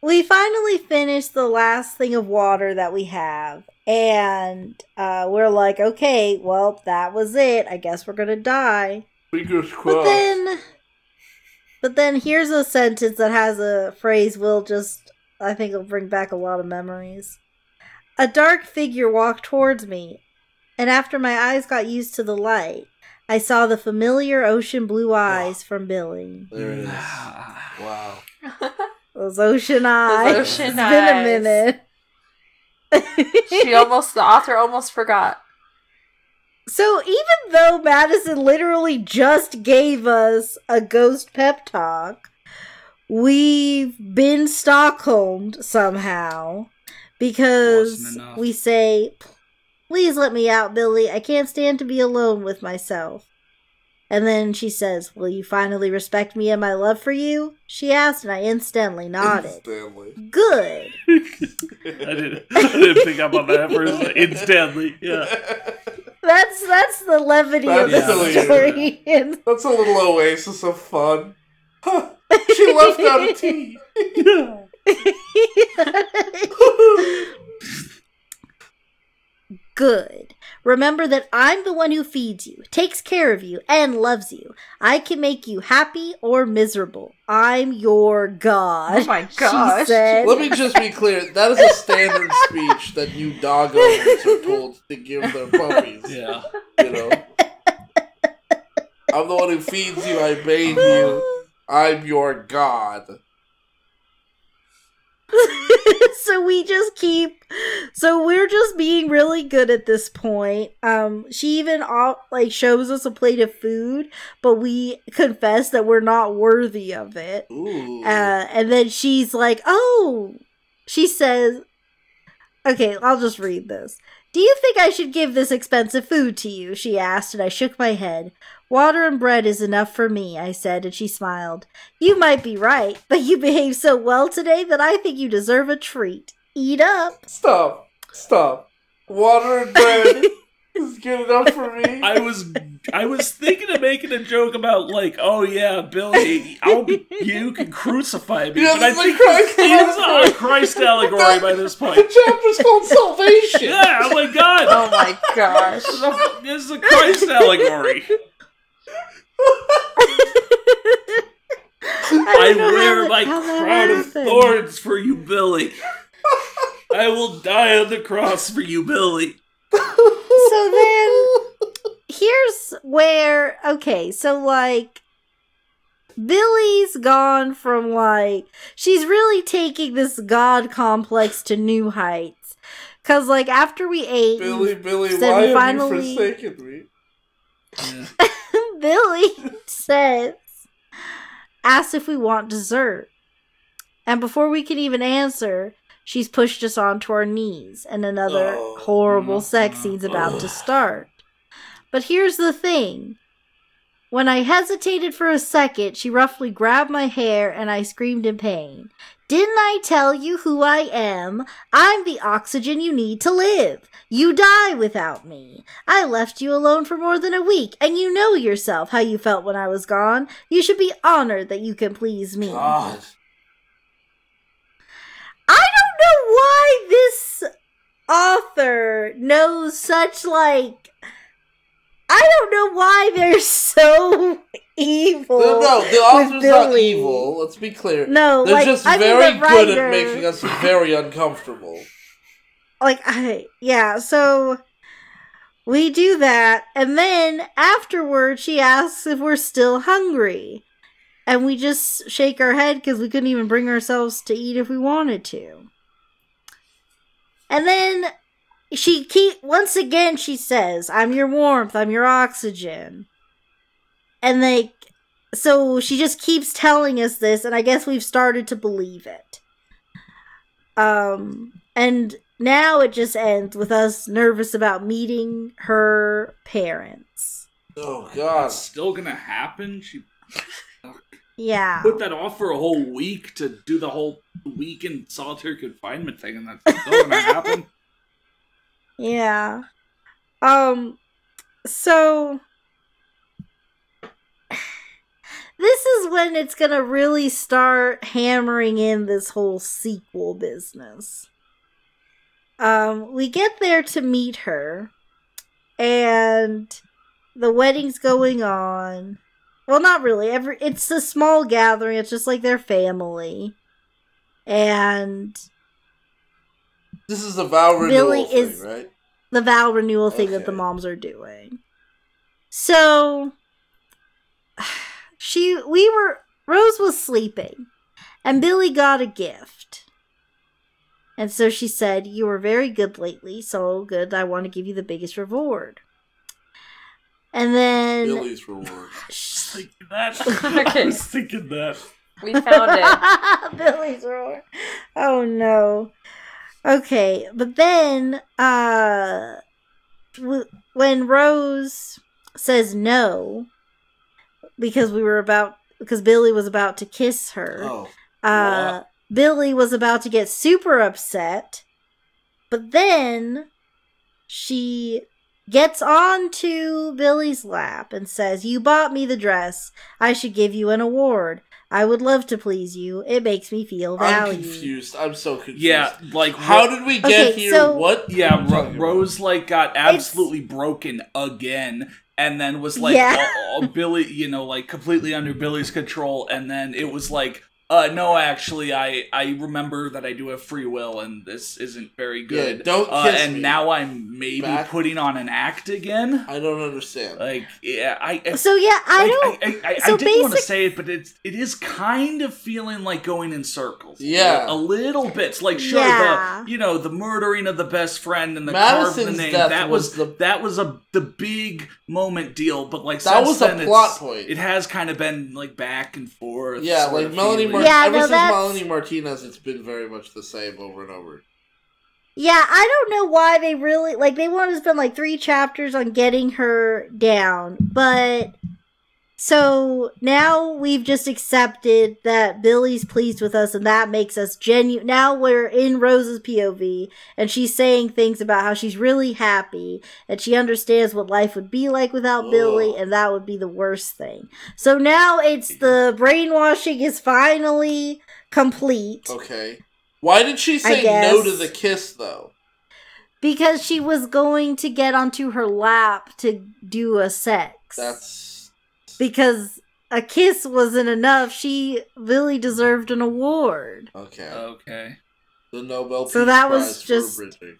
We finally finished the last thing of water that we have, and uh, we're like, okay, well, that was it. I guess we're going to die. Fingers crossed. But then, But then here's a sentence that has a phrase will just, I think it'll bring back a lot of memories. A dark figure walked towards me, and after my eyes got used to the light, I saw the familiar ocean blue eyes wow. from Billy. There it is. Wow. Those ocean eyes. Those ocean it's eyes. It's been a minute. She almost, the author almost forgot. So even though Madison literally just gave us a ghost pep talk, we've been Stockholmed somehow because we say, please let me out, Billy. I can't stand to be alone with myself. And then she says, will you finally respect me and my love for you? She asked, and I instantly nodded. Instantly. Good. I, didn't, I didn't pick up on that first. Instantly. Yeah. That's that's the levity that's of the yeah. story. Yeah. That's a little oasis of fun. Huh. She left out a tea. Good. Remember that I'm the one who feeds you, takes care of you, and loves you. I can make you happy or miserable. I'm your god. Oh my gosh. She said. Let me just be clear. That is a standard speech that new dog owners are told to give their puppies. Yeah. You know? I'm the one who feeds you, I bathe you. I'm your god. So we just keep so we're just being really good at this point. Um she even all, like shows us a plate of food, but we confess that we're not worthy of it. Ooh. Uh and then she's like, oh, she says, okay, I'll just read this. Do you think I should give this expensive food to you? She asked, and I shook my head. Water and bread is enough for me, I said, and she smiled. You might be right, but you behave so well today that I think you deserve a treat. Eat up. Stop. Stop. Water and bread is good enough for me. I was I was thinking of making a joke about, like, oh yeah, Billy, I'll, you can crucify me. Yeah, but I like think Christ it's a Christ allegory that, by this point. The chapter's called Salvation. Yeah, oh my god. Oh my gosh. This is a, this is a Christ allegory. I, I wear my crown of thorns for you, Billy. I will die on the cross for you, Billy. So then, here's where, okay, so like, Billy's gone from like, she's really taking this god complex to new heights. Cause like, after we ate, Billy, Billy, why have finally, you forsaken me? Yeah. Billy says, asks if we want dessert. And before we can even answer, she's pushed us onto our knees, and another oh, horrible sex scene's about oh. to start. But here's the thing. When I hesitated for a second, she roughly grabbed my hair, and I screamed in pain. Didn't I tell you who I am? I'm the oxygen you need to live. You die without me. I left you alone for more than a week, and you know yourself how you felt when I was gone. You should be honored that you can please me. God. I don't know why this author knows such, like... I don't know why they're so evil. No, no, the author's not evil. Let's be clear. No, they're like, just I very mean, the writer, good at making us very uncomfortable. Like, I, yeah, so we do that, and then afterward, she asks if we're still hungry, and we just shake our head because we couldn't even bring ourselves to eat if we wanted to. And then. She keep once again she says, I'm your warmth, I'm your oxygen. And they so she just keeps telling us this, and I guess we've started to believe it. Um and now it just ends with us nervous about meeting her parents. Oh god. That's still gonna happen? She Yeah. Put that off for a whole week to do the whole week in solitary confinement thing, and that's still gonna happen. Yeah. Um, so this is when it's gonna really start hammering in this whole sequel business. Um, we get there to meet her, and the wedding's going on, Well, not really. Every it's a small gathering. It's just like their family. And this is the vow renewal thing, right? The vow renewal thing that the moms are doing. So she we were Rose was sleeping and Billy got a gift. And so she said, "You were very good lately, so good. I want to give you the biggest reward." And then Billy's reward. I was thinking that. I was thinking that. We found it. Billy's roar. Oh, no. Okay, but then uh, when Rose says no, because we were about, because Billy was about to kiss her, oh, uh, Billy was about to get super upset, but then she gets onto Billy's lap and says, "You bought me the dress. I should give you an award. I would love to please you. It makes me feel valued." I'm confused. I'm so confused. Yeah, like how did we get okay, here? So, what? Yeah, Ro- Rose like got absolutely broken again, and then was like yeah. all, all Billy, you know, like completely under Billy's control, and then it was like, uh, no, actually, I I remember that I do have free will, and this isn't very good. Yeah, don't uh, kiss and me. Now I'm maybe Back. putting on an act again. I don't understand. Like, yeah, I. I so yeah, I like, don't. I, I, I, so I didn't basic... want to say it, but it's it is kind of feeling like going in circles. Yeah, like, a little bit. It's like sure, yeah. the you know the murdering of the best friend and the carving the name. That was the... that was a the big moment deal. But like that since was then, a plot point. It has kind of been like back and forth. Yeah, like Melanie. Yeah, Ever no, since that's... Melanie Martinez, it's been very much the same over and over. Yeah, I don't know why they really... Like, they want to spend, like, three chapters on getting her down. But, so, now we've just accepted that Billy's pleased with us, and that makes us genuine. Now we're in Rose's P O V, and she's saying things about how she's really happy, and she understands what life would be like without Ugh. Billy, and that would be the worst thing. So now it's the brainwashing is finally complete. Okay. Why did she say no to the kiss, though? Because she was going to get onto her lap to do a sex. That's... Because a kiss wasn't enough. She really deserved an award. Okay. Okay. The Nobel Peace so that Prize was just, for Bridget.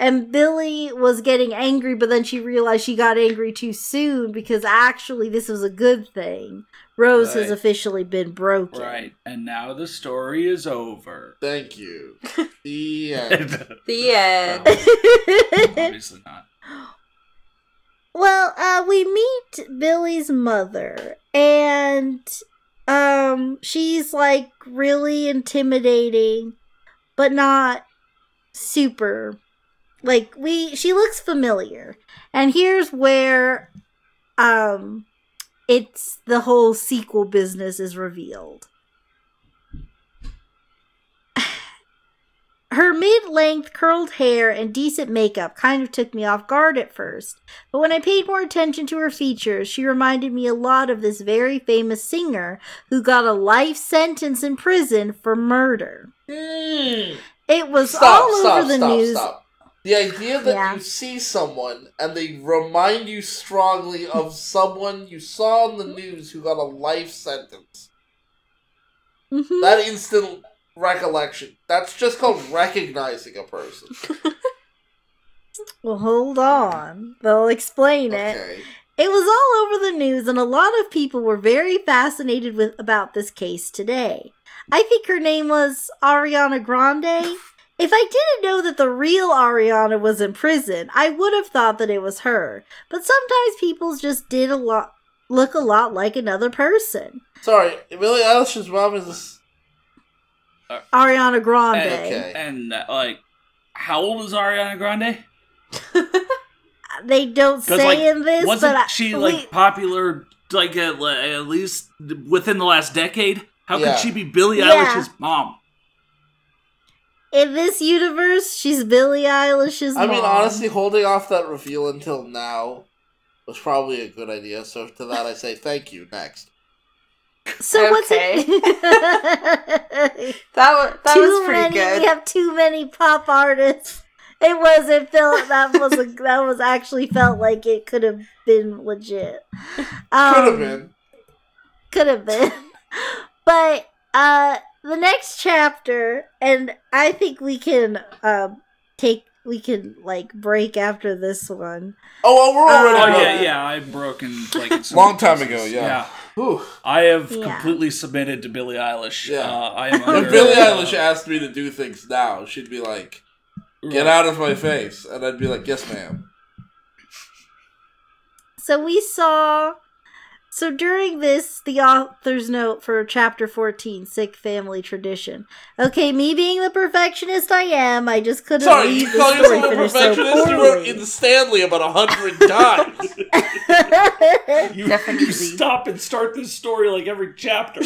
And Billy was getting angry, but then she realized she got angry too soon because actually this was a good thing. Rose right. has officially been broken. Right. And now the story is over. Thank you. The end. The end. Oh, obviously not. Well, uh, we meet Billy's mother, and um, she's, like, really intimidating, but not super. Like, we, she looks familiar. And here's where um, it's the whole sequel business is revealed. Her mid-length curled hair and decent makeup kind of took me off guard at first, but when I paid more attention to her features, she reminded me a lot of this very famous singer who got a life sentence in prison for murder. Mm. It was stop, all stop, over the stop, news. Stop. The idea that yeah. you see someone and they remind you strongly of someone you saw on the news who got a life sentence. Mm-hmm. That instant... recollection. That's just called recognizing a person. Well, hold on. They'll explain okay. it. It was all over the news, and a lot of people were very fascinated with about this case today. I think her name was Ariana Grande. If I didn't know that the real Ariana was in prison, I would have thought that it was her. But sometimes people just did a lot, look a lot like another person. Sorry, Billie Eilish's mom is a Uh, Ariana Grande. Okay. And, uh, like, how old is Ariana Grande? They don't say like, in this, wasn't but... Wasn't she, I, like, we... popular, like, at, at least within the last decade? How yeah. could she be Billie yeah. Eilish's mom? In this universe, she's Billie Eilish's I mom. I mean, honestly, holding off that reveal until now was probably a good idea, so to that I say thank you. Next. So okay. what's it? that was, that too was pretty many, good. We have too many pop artists. It wasn't felt that was a, that was actually felt like it could have been legit. Um, could have been. could have been. But uh, the next chapter, and I think we can uh, take, we can like break after this one. Oh, well, we're already. Uh, oh yeah, yeah. I've broken like in long time places. ago. Yeah. yeah. Ooh. I have yeah. completely submitted to Billie Eilish. Yeah. Uh, I am. Under, if Billie uh, Eilish asked me to do things now, she'd be like, "Get out of my face," and I'd be like, "Yes, ma'am." So we saw. So during this, the author's note for chapter fourteen, Sick Family Tradition. Okay, me being the perfectionist I am, I just couldn't Sorry, leave the story finished so poorly. Sorry, you call yourself a perfectionist? You wrote in Stanley about a hundred times. you, you stop and start this story like every chapter.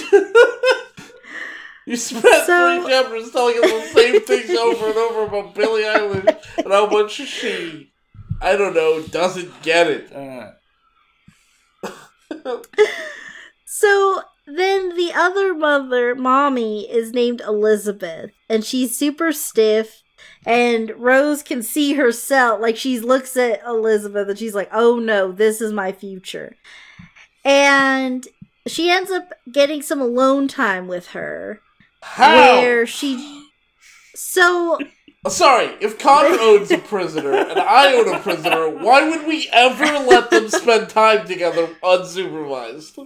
You spent so, three chapters telling us the same things over and over about Billie Eilish and how much she, I don't know, doesn't get it. Uh, So then the other mother, mommy, is named Elizabeth, and she's super stiff, and Rose can see herself, like she looks at Elizabeth and she's like, oh no, this is my future. And she ends up getting some alone time with her. How? Where she... So... Sorry, if Connor owns a prisoner and I own a prisoner, why would we ever let them spend time together unsupervised?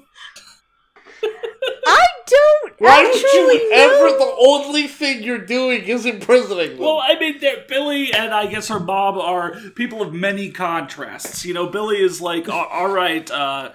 I don't Why would you ever, know. The only thing you're doing is imprisoning them? Well, I mean, Billy and I guess her mom are people of many contrasts. You know, Billy is like, all right, uh...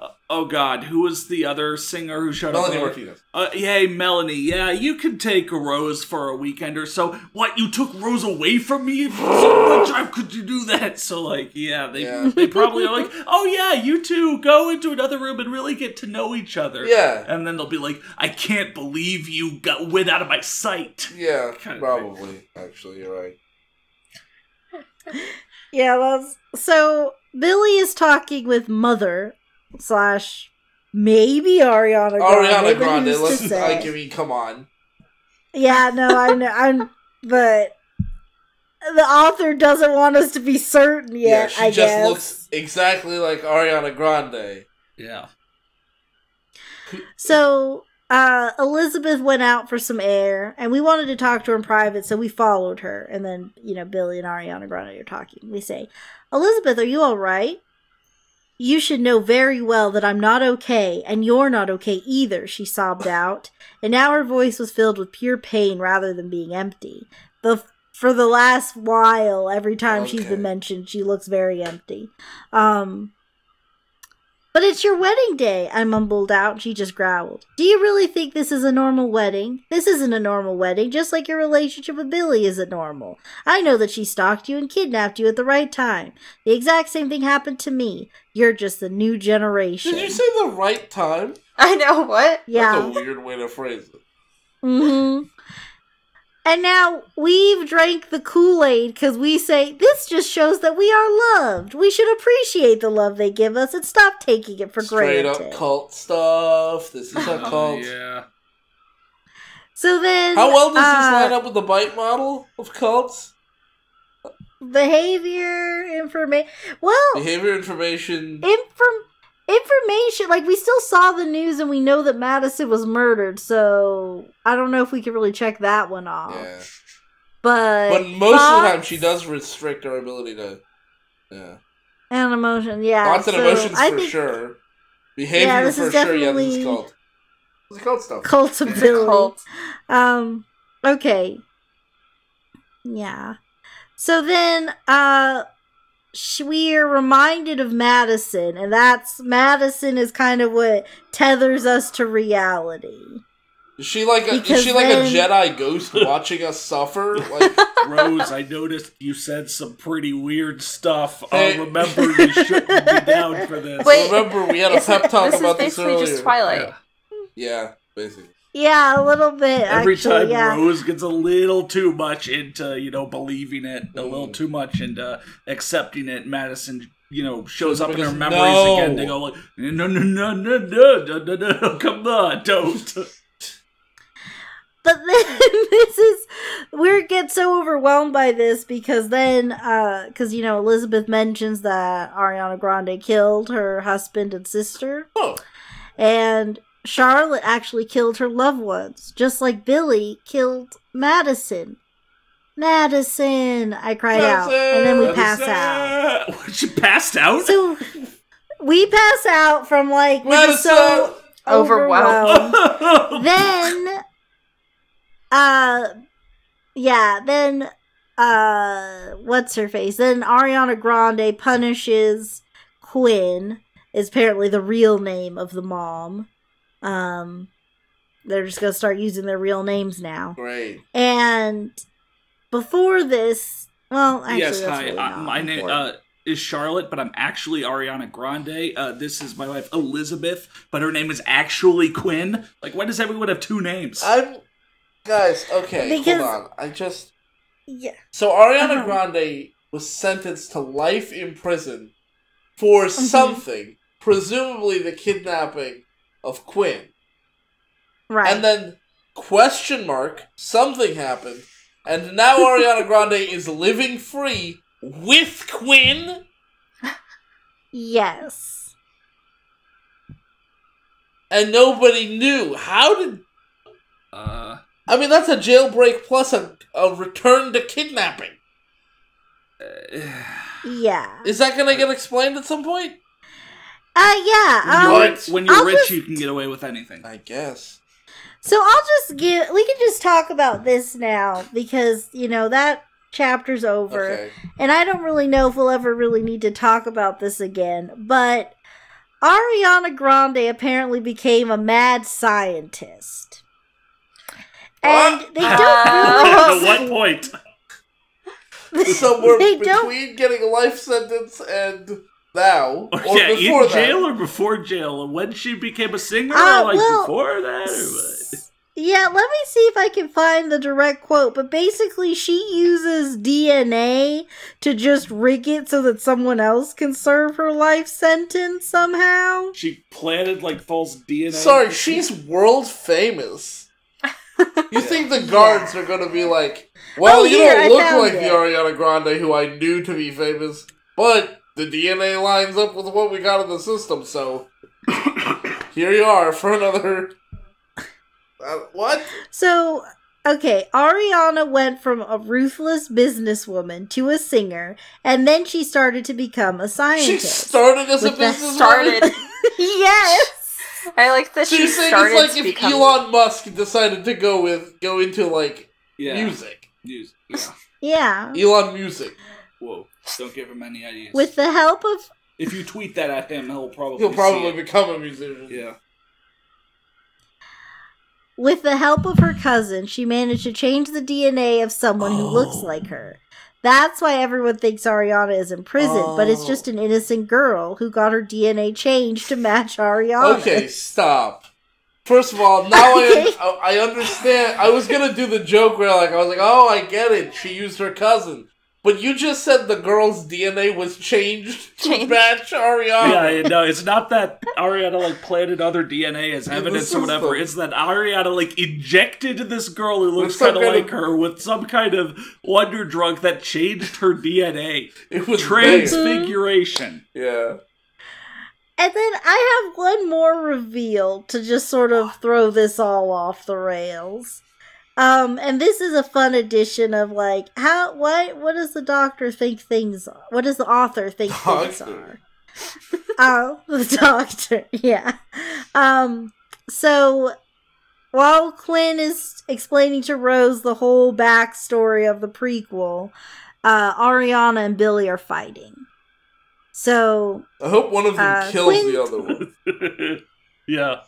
Uh, oh God, who was the other singer who showed Melanie up? Melanie Martinez. Uh, yay, Melanie. Yeah, you can take Rose for a weekend or so. What, you took Rose away from me? So much, how could you do that? So like, yeah, they yeah. they probably are like, oh yeah, you two go into another room and really get to know each other. Yeah. And then they'll be like, I can't believe you got went out of my sight. Yeah, kind of probably. Thing. Actually, you're right. Yeah, well, so Billy is talking with Mother. Slash, maybe Ariana Grande. Ariana Grande, let's like, I mean, come on. Yeah, no, I know, I'm, but the author doesn't want us to be certain yet. Yeah, she I just guess. looks exactly like Ariana Grande. Yeah. So uh, Elizabeth went out for some air, and we wanted to talk to her in private, so we followed her. And then, you know, Billy and Ariana Grande are talking. We say, "Elizabeth, are you all right? You should know very well that I'm not okay, and you're not okay either," she sobbed out, and now her voice was filled with pure pain rather than being empty. The, for the last while, every time okay. she's been mentioned, she looks very empty. Um, "But it's your wedding day," I mumbled out, and she just growled. "Do you really think this is a normal wedding? This isn't a normal wedding, just like your relationship with Billy isn't normal. I know that she stalked you and kidnapped you at the right time. The exact same thing happened to me. You're just the new generation." Did you say the right time? I know, what? Yeah. That's a weird way to phrase it. Mm-hmm. And now we've drank the Kool-Aid because we say, this just shows that we are loved. We should appreciate the love they give us and stop taking it for Straight granted. Straight up cult stuff. This is a cult. Yeah. So then... How well does uh, this line up with the bite model of cults? Behavior, information... Well... Behavior, information... Inform- Information, like, we still saw the news and we know that Madison was murdered, so I don't know if we can really check that one off. Yeah. But But most thoughts, of the time she does restrict our ability to... Yeah. And emotion, yeah. Thoughts so and emotions I for think, sure. Behavior yeah, this for is sure, yeah, this is cult. This is cult stuff. Cult of Billy. Um, okay. Yeah. So then, uh... we are reminded of Madison, and that's Madison is kind of what tethers us to reality. Is she like a, is she like then, a Jedi ghost watching us suffer? Like, Rose, I noticed you said some pretty weird stuff. Hey. Oh, remember, you shouldn't be down for this. Wait, remember, we had a pep talk this about this earlier. This is basically just Twilight. Yeah, yeah, basically. Yeah, a little bit. Every actually, time yeah. Rose gets a little too much into, you know, believing it, a little too much into accepting it, Madison, you know, shows up because, in her memories no. again to go like, no, no, no, no, no, no, no, no, come on, don't. But then this is, we get so overwhelmed by this because then, because, uh, you know, Elizabeth mentions that Ariana Grande killed her husband and sister. Oh. And Charlotte actually killed her loved ones, just like Billy killed Madison. Madison, I cried Madison, out, and then we Madison. pass out. She passed out? So we pass out from, like, we were so overwhelmed. overwhelmed. Then, uh, yeah, then, uh, what's her face? Then Ariana Grande punishes Quinn, is apparently the real name of the mom. Um, they're just gonna start using their real names now. Right. And before this, well, actually, yes, that's hi. Really uh, my name uh, is Charlotte, but I'm actually Ariana Grande. Uh, this is my wife Elizabeth, but her name is actually Quinn. Like, why does everyone have two names? I'm guys. Okay, because, hold on. I just yeah. So Ariana um, Grande was sentenced to life in prison for mm-hmm. something, presumably the kidnapping of Quinn. Right, and then question mark something happened. And now Ariana Grande is living free with Quinn? Yes. And nobody knew. How did... Uh, I mean, that's a jailbreak plus a, a return to kidnapping. Uh, yeah. Is that going to get explained at some point? Uh, yeah. When you're, um, when you're rich, just... you can get away with anything. I guess. So I'll just give, we can just talk about this now, because, you know, that chapter's over, okay. And I don't really know if we'll ever really need to talk about this again, but Ariana Grande apparently became a mad scientist. And what? They don't really... At what point? Somewhere between don't... getting a life sentence and... Now, or yeah, before in jail that. Or before jail, and when she became a singer, uh, or like well, before that, or what? Yeah, let me see if I can find the direct quote. But basically, she uses D N A to just rig it so that someone else can serve her life sentence somehow. She planted like false D N A. Sorry, she's world famous. You think the guards yeah. are going to be like, "Well, oh, you here, don't look like it. The Ariana Grande who I knew to be famous, but." The D N A lines up with what we got in the system, so here you are for another... Uh, what? So, okay, Ariana went from a ruthless businesswoman to a singer, and then she started to become a scientist. She started as a businesswoman? Started. Yes! I like that so she started it's like to if become... Elon Musk decided to go with go into, like, yeah. music. Music. Yeah. yeah. Elon Music. Whoa. Don't give him any ideas. With the help of... If you tweet that at him, he'll probably He'll probably become a musician. Yeah. With the help of her cousin, she managed to change the D N A of someone oh. who looks like her. That's why everyone thinks Ariana is in prison, oh. but it's just an innocent girl who got her D N A changed to match Ariana. Okay, stop. First of all, now okay. I, I understand. I was going to do the joke where like I was like, oh, I get it. She used her cousin. But you just said the girl's D N A was changed to match Ariana. Yeah, no, it's not that Ariana, like, planted other D N A as evidence or whatever. The... It's that Ariana, like, injected this girl who looks kind of like her with some kind of wonder drug that changed her D N A. It was transfiguration. Bayer. Yeah. And then I have one more reveal to just sort of throw this all off the rails. Um, and this is a fun edition of like how what what does the doctor think things are? What does the author think doctor. things are? Oh, uh, the doctor, yeah. Um, so while Quinn is explaining to Rose the whole backstory of the prequel, uh, Ariana and Billy are fighting. So I hope one of them uh, kills Quinn... the other one. Yeah.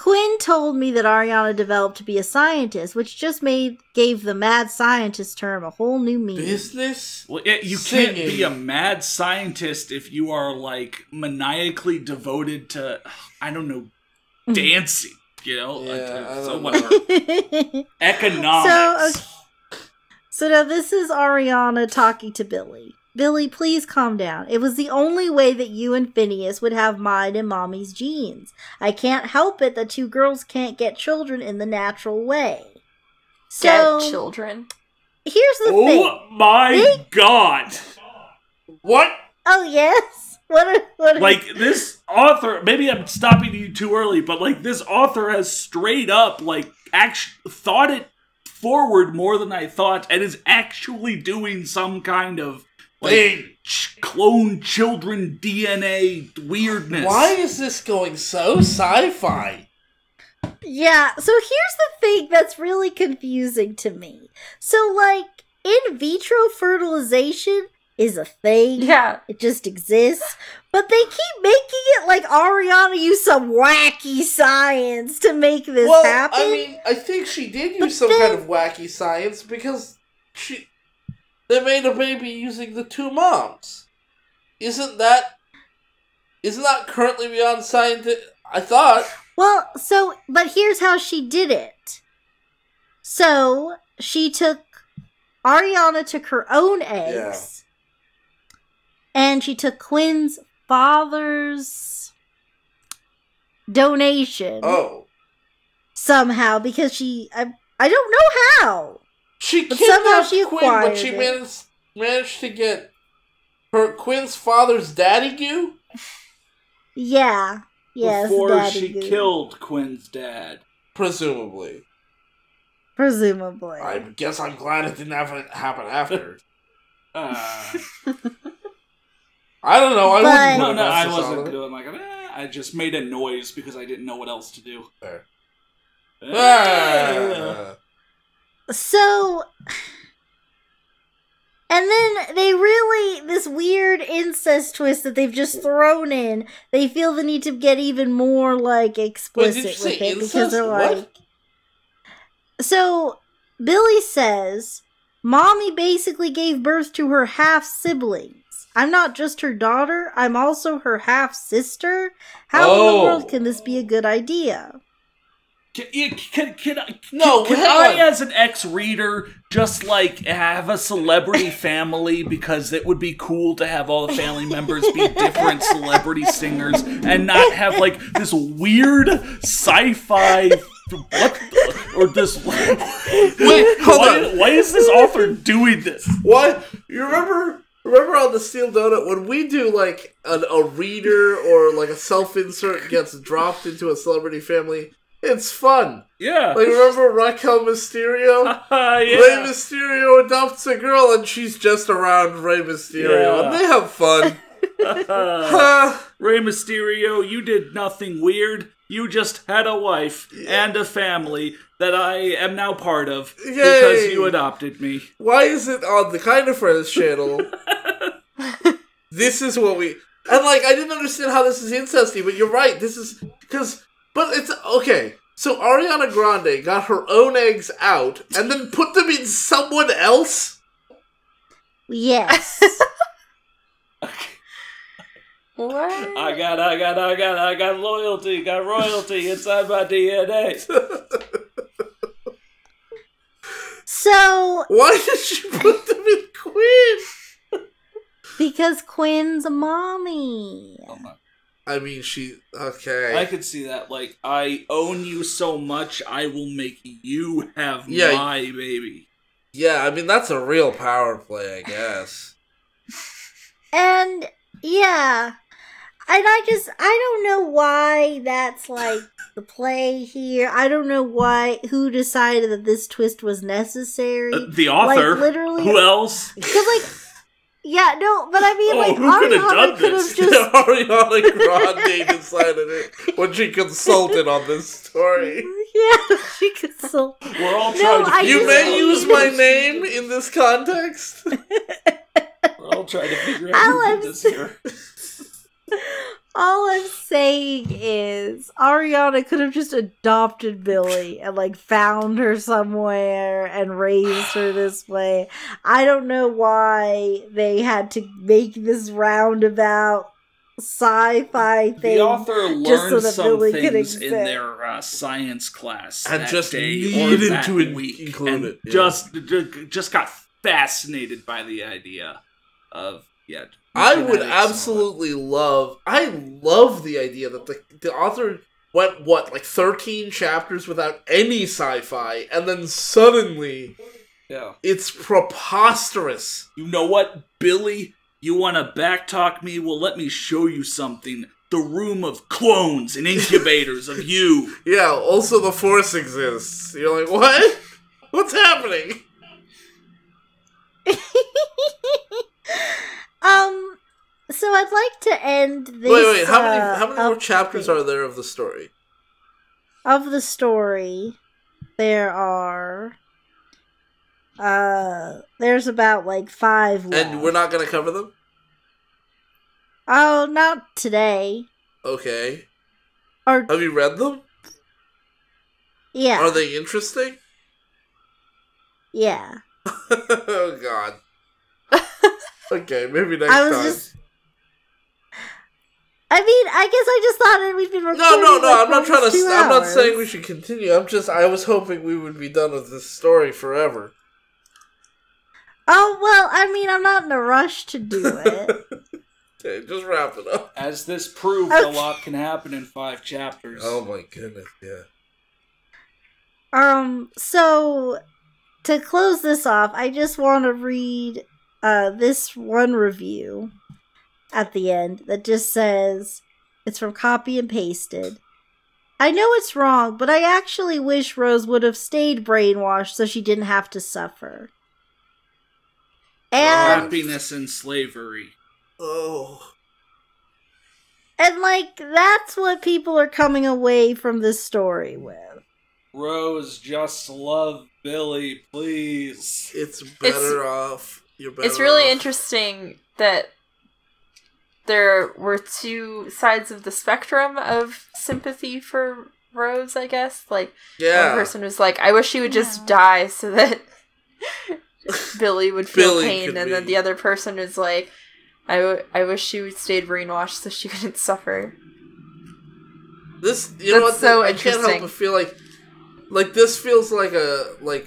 Quinn told me that Ariana developed to be a scientist, which just made gave the mad scientist term a whole new meaning. Business? Well, it, you singing. Can't be a mad scientist if you are, like, maniacally devoted to, I don't know, dancing, you know? Yeah, uh, so whatever. Economics. So, okay. so now this is Ariana talking to Billy. Billy, please calm down. It was the only way that you and Phineas would have mine and Mommy's genes. I can't help it that two girls can't get children in the natural way. So, get children. Here's the oh thing. Oh my they... God. What? Oh, yes. Literally, literally. Like, this author, maybe I'm stopping you too early, but, like, this author has straight up, like, act- thought it forward more than I thought, and is actually doing some kind of, like, Wait. clone children D N A weirdness. Why is this going so sci-fi? Yeah, so here's the thing that's really confusing to me. So, like, in vitro fertilization is a thing. Yeah. It just exists. But they keep making it like Ariana used some wacky science to make this well, happen. Well, I mean, I think she did use but some then, kind of wacky science because she they made a baby using the two moms. Isn't that... Isn't that currently beyond scientific... I thought... Well, so... But here's how she did it. So, she took... Ariana took her own eggs... Yeah. And she took Quinn's father's donation. Oh. Somehow, because she... I, I don't know how. She kidnapped Quinn, but she managed, managed to get her Quinn's father's daddy goo? Yeah. Yes, Before she goo. killed Quinn's dad. Presumably. Presumably. I guess I'm glad it didn't happen after. uh... I don't know. I but, wasn't. No, no, I wasn't doing like. Eh, I just made a noise because I didn't know what else to do. There. Ah. So, and then they really this weird incest twist that they've just thrown in. They feel the need to get even more like explicit Wait, with it incest? because they're like. What? So Billy says, "Mommy basically gave birth to her half sibling." I'm not just her daughter, I'm also her half-sister. How oh. in the world can this be a good idea? Can, can, can, can, no, can I, on. as an ex-reader, just, like, have a celebrity family? Because it would be cool to have all the family members be different celebrity singers and not have, like, this weird sci-fi... What? Or this... Wait, hold why, on. Why is this author doing this? What? You remember... Remember on the Steel Donut, when we do, like, an, a reader or, like, a self-insert gets dropped into a celebrity family, it's fun. Yeah. Like, remember Raquel Mysterio? Uh, yeah. Rey Mysterio adopts a girl, and she's just around Rey Mysterio, yeah. and they have fun. uh, Rey Mysterio, you did nothing weird. You just had a wife yeah. and a family that I am now part of Yay. because you adopted me. Why is it on the Kind of Friends channel... This is what we... And, like, I didn't understand how this is incesty, but you're right. This is... Because... But it's... Okay. So Ariana Grande got her own eggs out and then put them in someone else? Yes. Okay. What? I got, I got, I got, I got loyalty, got royalty inside my D N A. So... Why did she put them in Quinn? Because Quinn's a mommy. Oh my. I mean, she... Okay. I could see that. Like, I own you so much, I will make you have yeah, my baby. Yeah, I mean, that's a real power play, I guess. And, yeah. And I just... I don't know why that's, like, the play here. I don't know why... Who decided that this twist was necessary? Uh, the author. Like, literally. Who else? Because, like... Yeah, no, but I mean, oh, like, Ariana could have just... Ariana Grande decided it when she consulted on this story. Yeah, she consulted. We're all trying no, to... You may use my name in this context. We're all trying to figure out all who did this here. All I'm saying is Ariana could have just adopted Billy and, like, found her somewhere and raised her this way. I don't know why they had to make this roundabout sci-fi thing. The author learned just so that some Billy things in their uh, science class and that just day or that to week include it. Yeah. Just, just got fascinated by the idea of, yeah... I would absolutely love, I love the idea that the, the author went, what, like thirteen chapters without any sci-fi, and then suddenly, yeah. it's preposterous. You know what? Billy You want to backtalk me? Well, let me show you something. The room of clones and incubators of you. Yeah, also the Force exists. You're like, what? What's happening? um, so I'd like to end this... Wait, wait, how uh, many, how many more chapters are there of the story? Of the story, there are... Uh, there's about, like, five left. And we're not going to cover them? Oh, not today. Okay. Are, Have you read them? Yeah. Are they interesting? Yeah. Oh, God. Okay, maybe next I was time. Just... I mean, I guess I just thought that we'd been recording. No, no, no, like I'm not trying to... St- I'm not saying we should continue. I'm just... I was hoping we would be done with this story forever. Oh, well, I mean, I'm not in a rush to do it. Okay, just wrap it up. As this proved, okay. A lot can happen in five chapters. Oh my goodness, yeah. Um, so, to close this off, I just want to read uh, this one review at the end that just says, it's from Copy and Pasted. I know it's wrong, but I actually wish Rose would have stayed brainwashed so she didn't have to suffer. And... happiness and slavery. Oh. And, like, that's what people are coming away from this story with. Rose, just love Billy, please. It's better it's, off. You're better It's really off. Interesting that there were two sides of the spectrum of sympathy for Rose, I guess. Like, yeah. One person was like, I wish she would just yeah. die so that Billy would feel Billy pain. And be. Then the other person was like, I, w- I wish she would stayed brainwashed so she couldn't suffer. This, you That's know what? So I can't help but feel like, like this feels like a, like,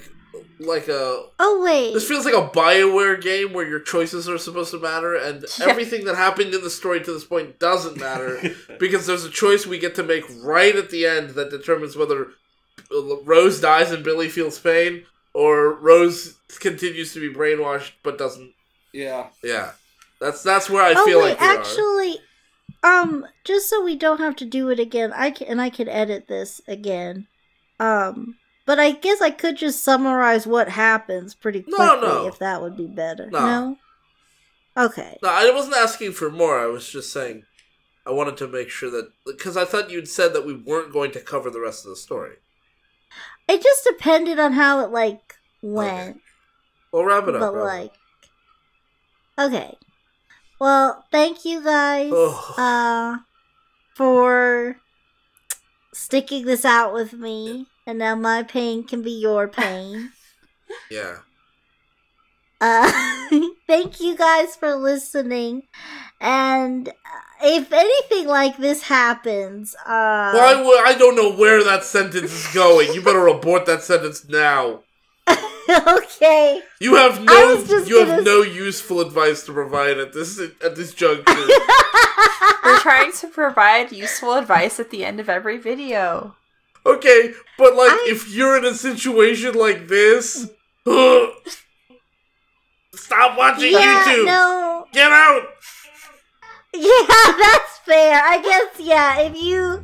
like a. Oh wait. This feels like a BioWare game where your choices are supposed to matter, and yeah. everything that happened in the story to this point doesn't matter because there's a choice we get to make right at the end that determines whether Rose dies and Billy feels pain, or Rose continues to be brainwashed but doesn't. Yeah. Yeah. That's that's where I oh, feel wait, like we actually, are. um, just so we don't have to do it again, I can, and I could edit this again, um, but I guess I could just summarize what happens pretty quickly no, no. if that would be better. No. no, okay. No, I wasn't asking for more. I was just saying I wanted to make sure that because I thought you'd said that we weren't going to cover the rest of the story. It just depended on how it like went. Okay. We'll wrap it up. But like, up. Okay. Well, thank you guys uh, for sticking this out with me, and now my pain can be your pain. Yeah. Uh, thank you guys for listening, and if anything like this happens... Uh, well, I, w- I don't know where that sentence is going. You better abort that sentence now. Okay. You have no you have gonna... no useful advice to provide at this at this juncture. We're trying to provide useful advice at the end of every video. Okay, but like I... if you're in a situation like this, stop watching yeah, YouTube. No. Get out. Yeah, that's fair. I guess yeah, if you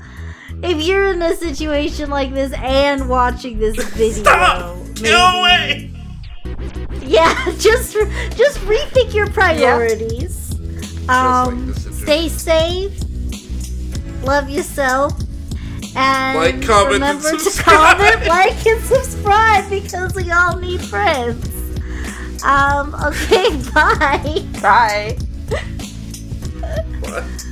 if you're in a situation like this and watching this video. Stop. Maybe. No way! Yeah, just just rethink your priorities. Yeah. Um, like stay safe. Love yourself. And like, comment, remember and to comment, like, and subscribe because we all need friends. Um, okay, bye. Bye. What?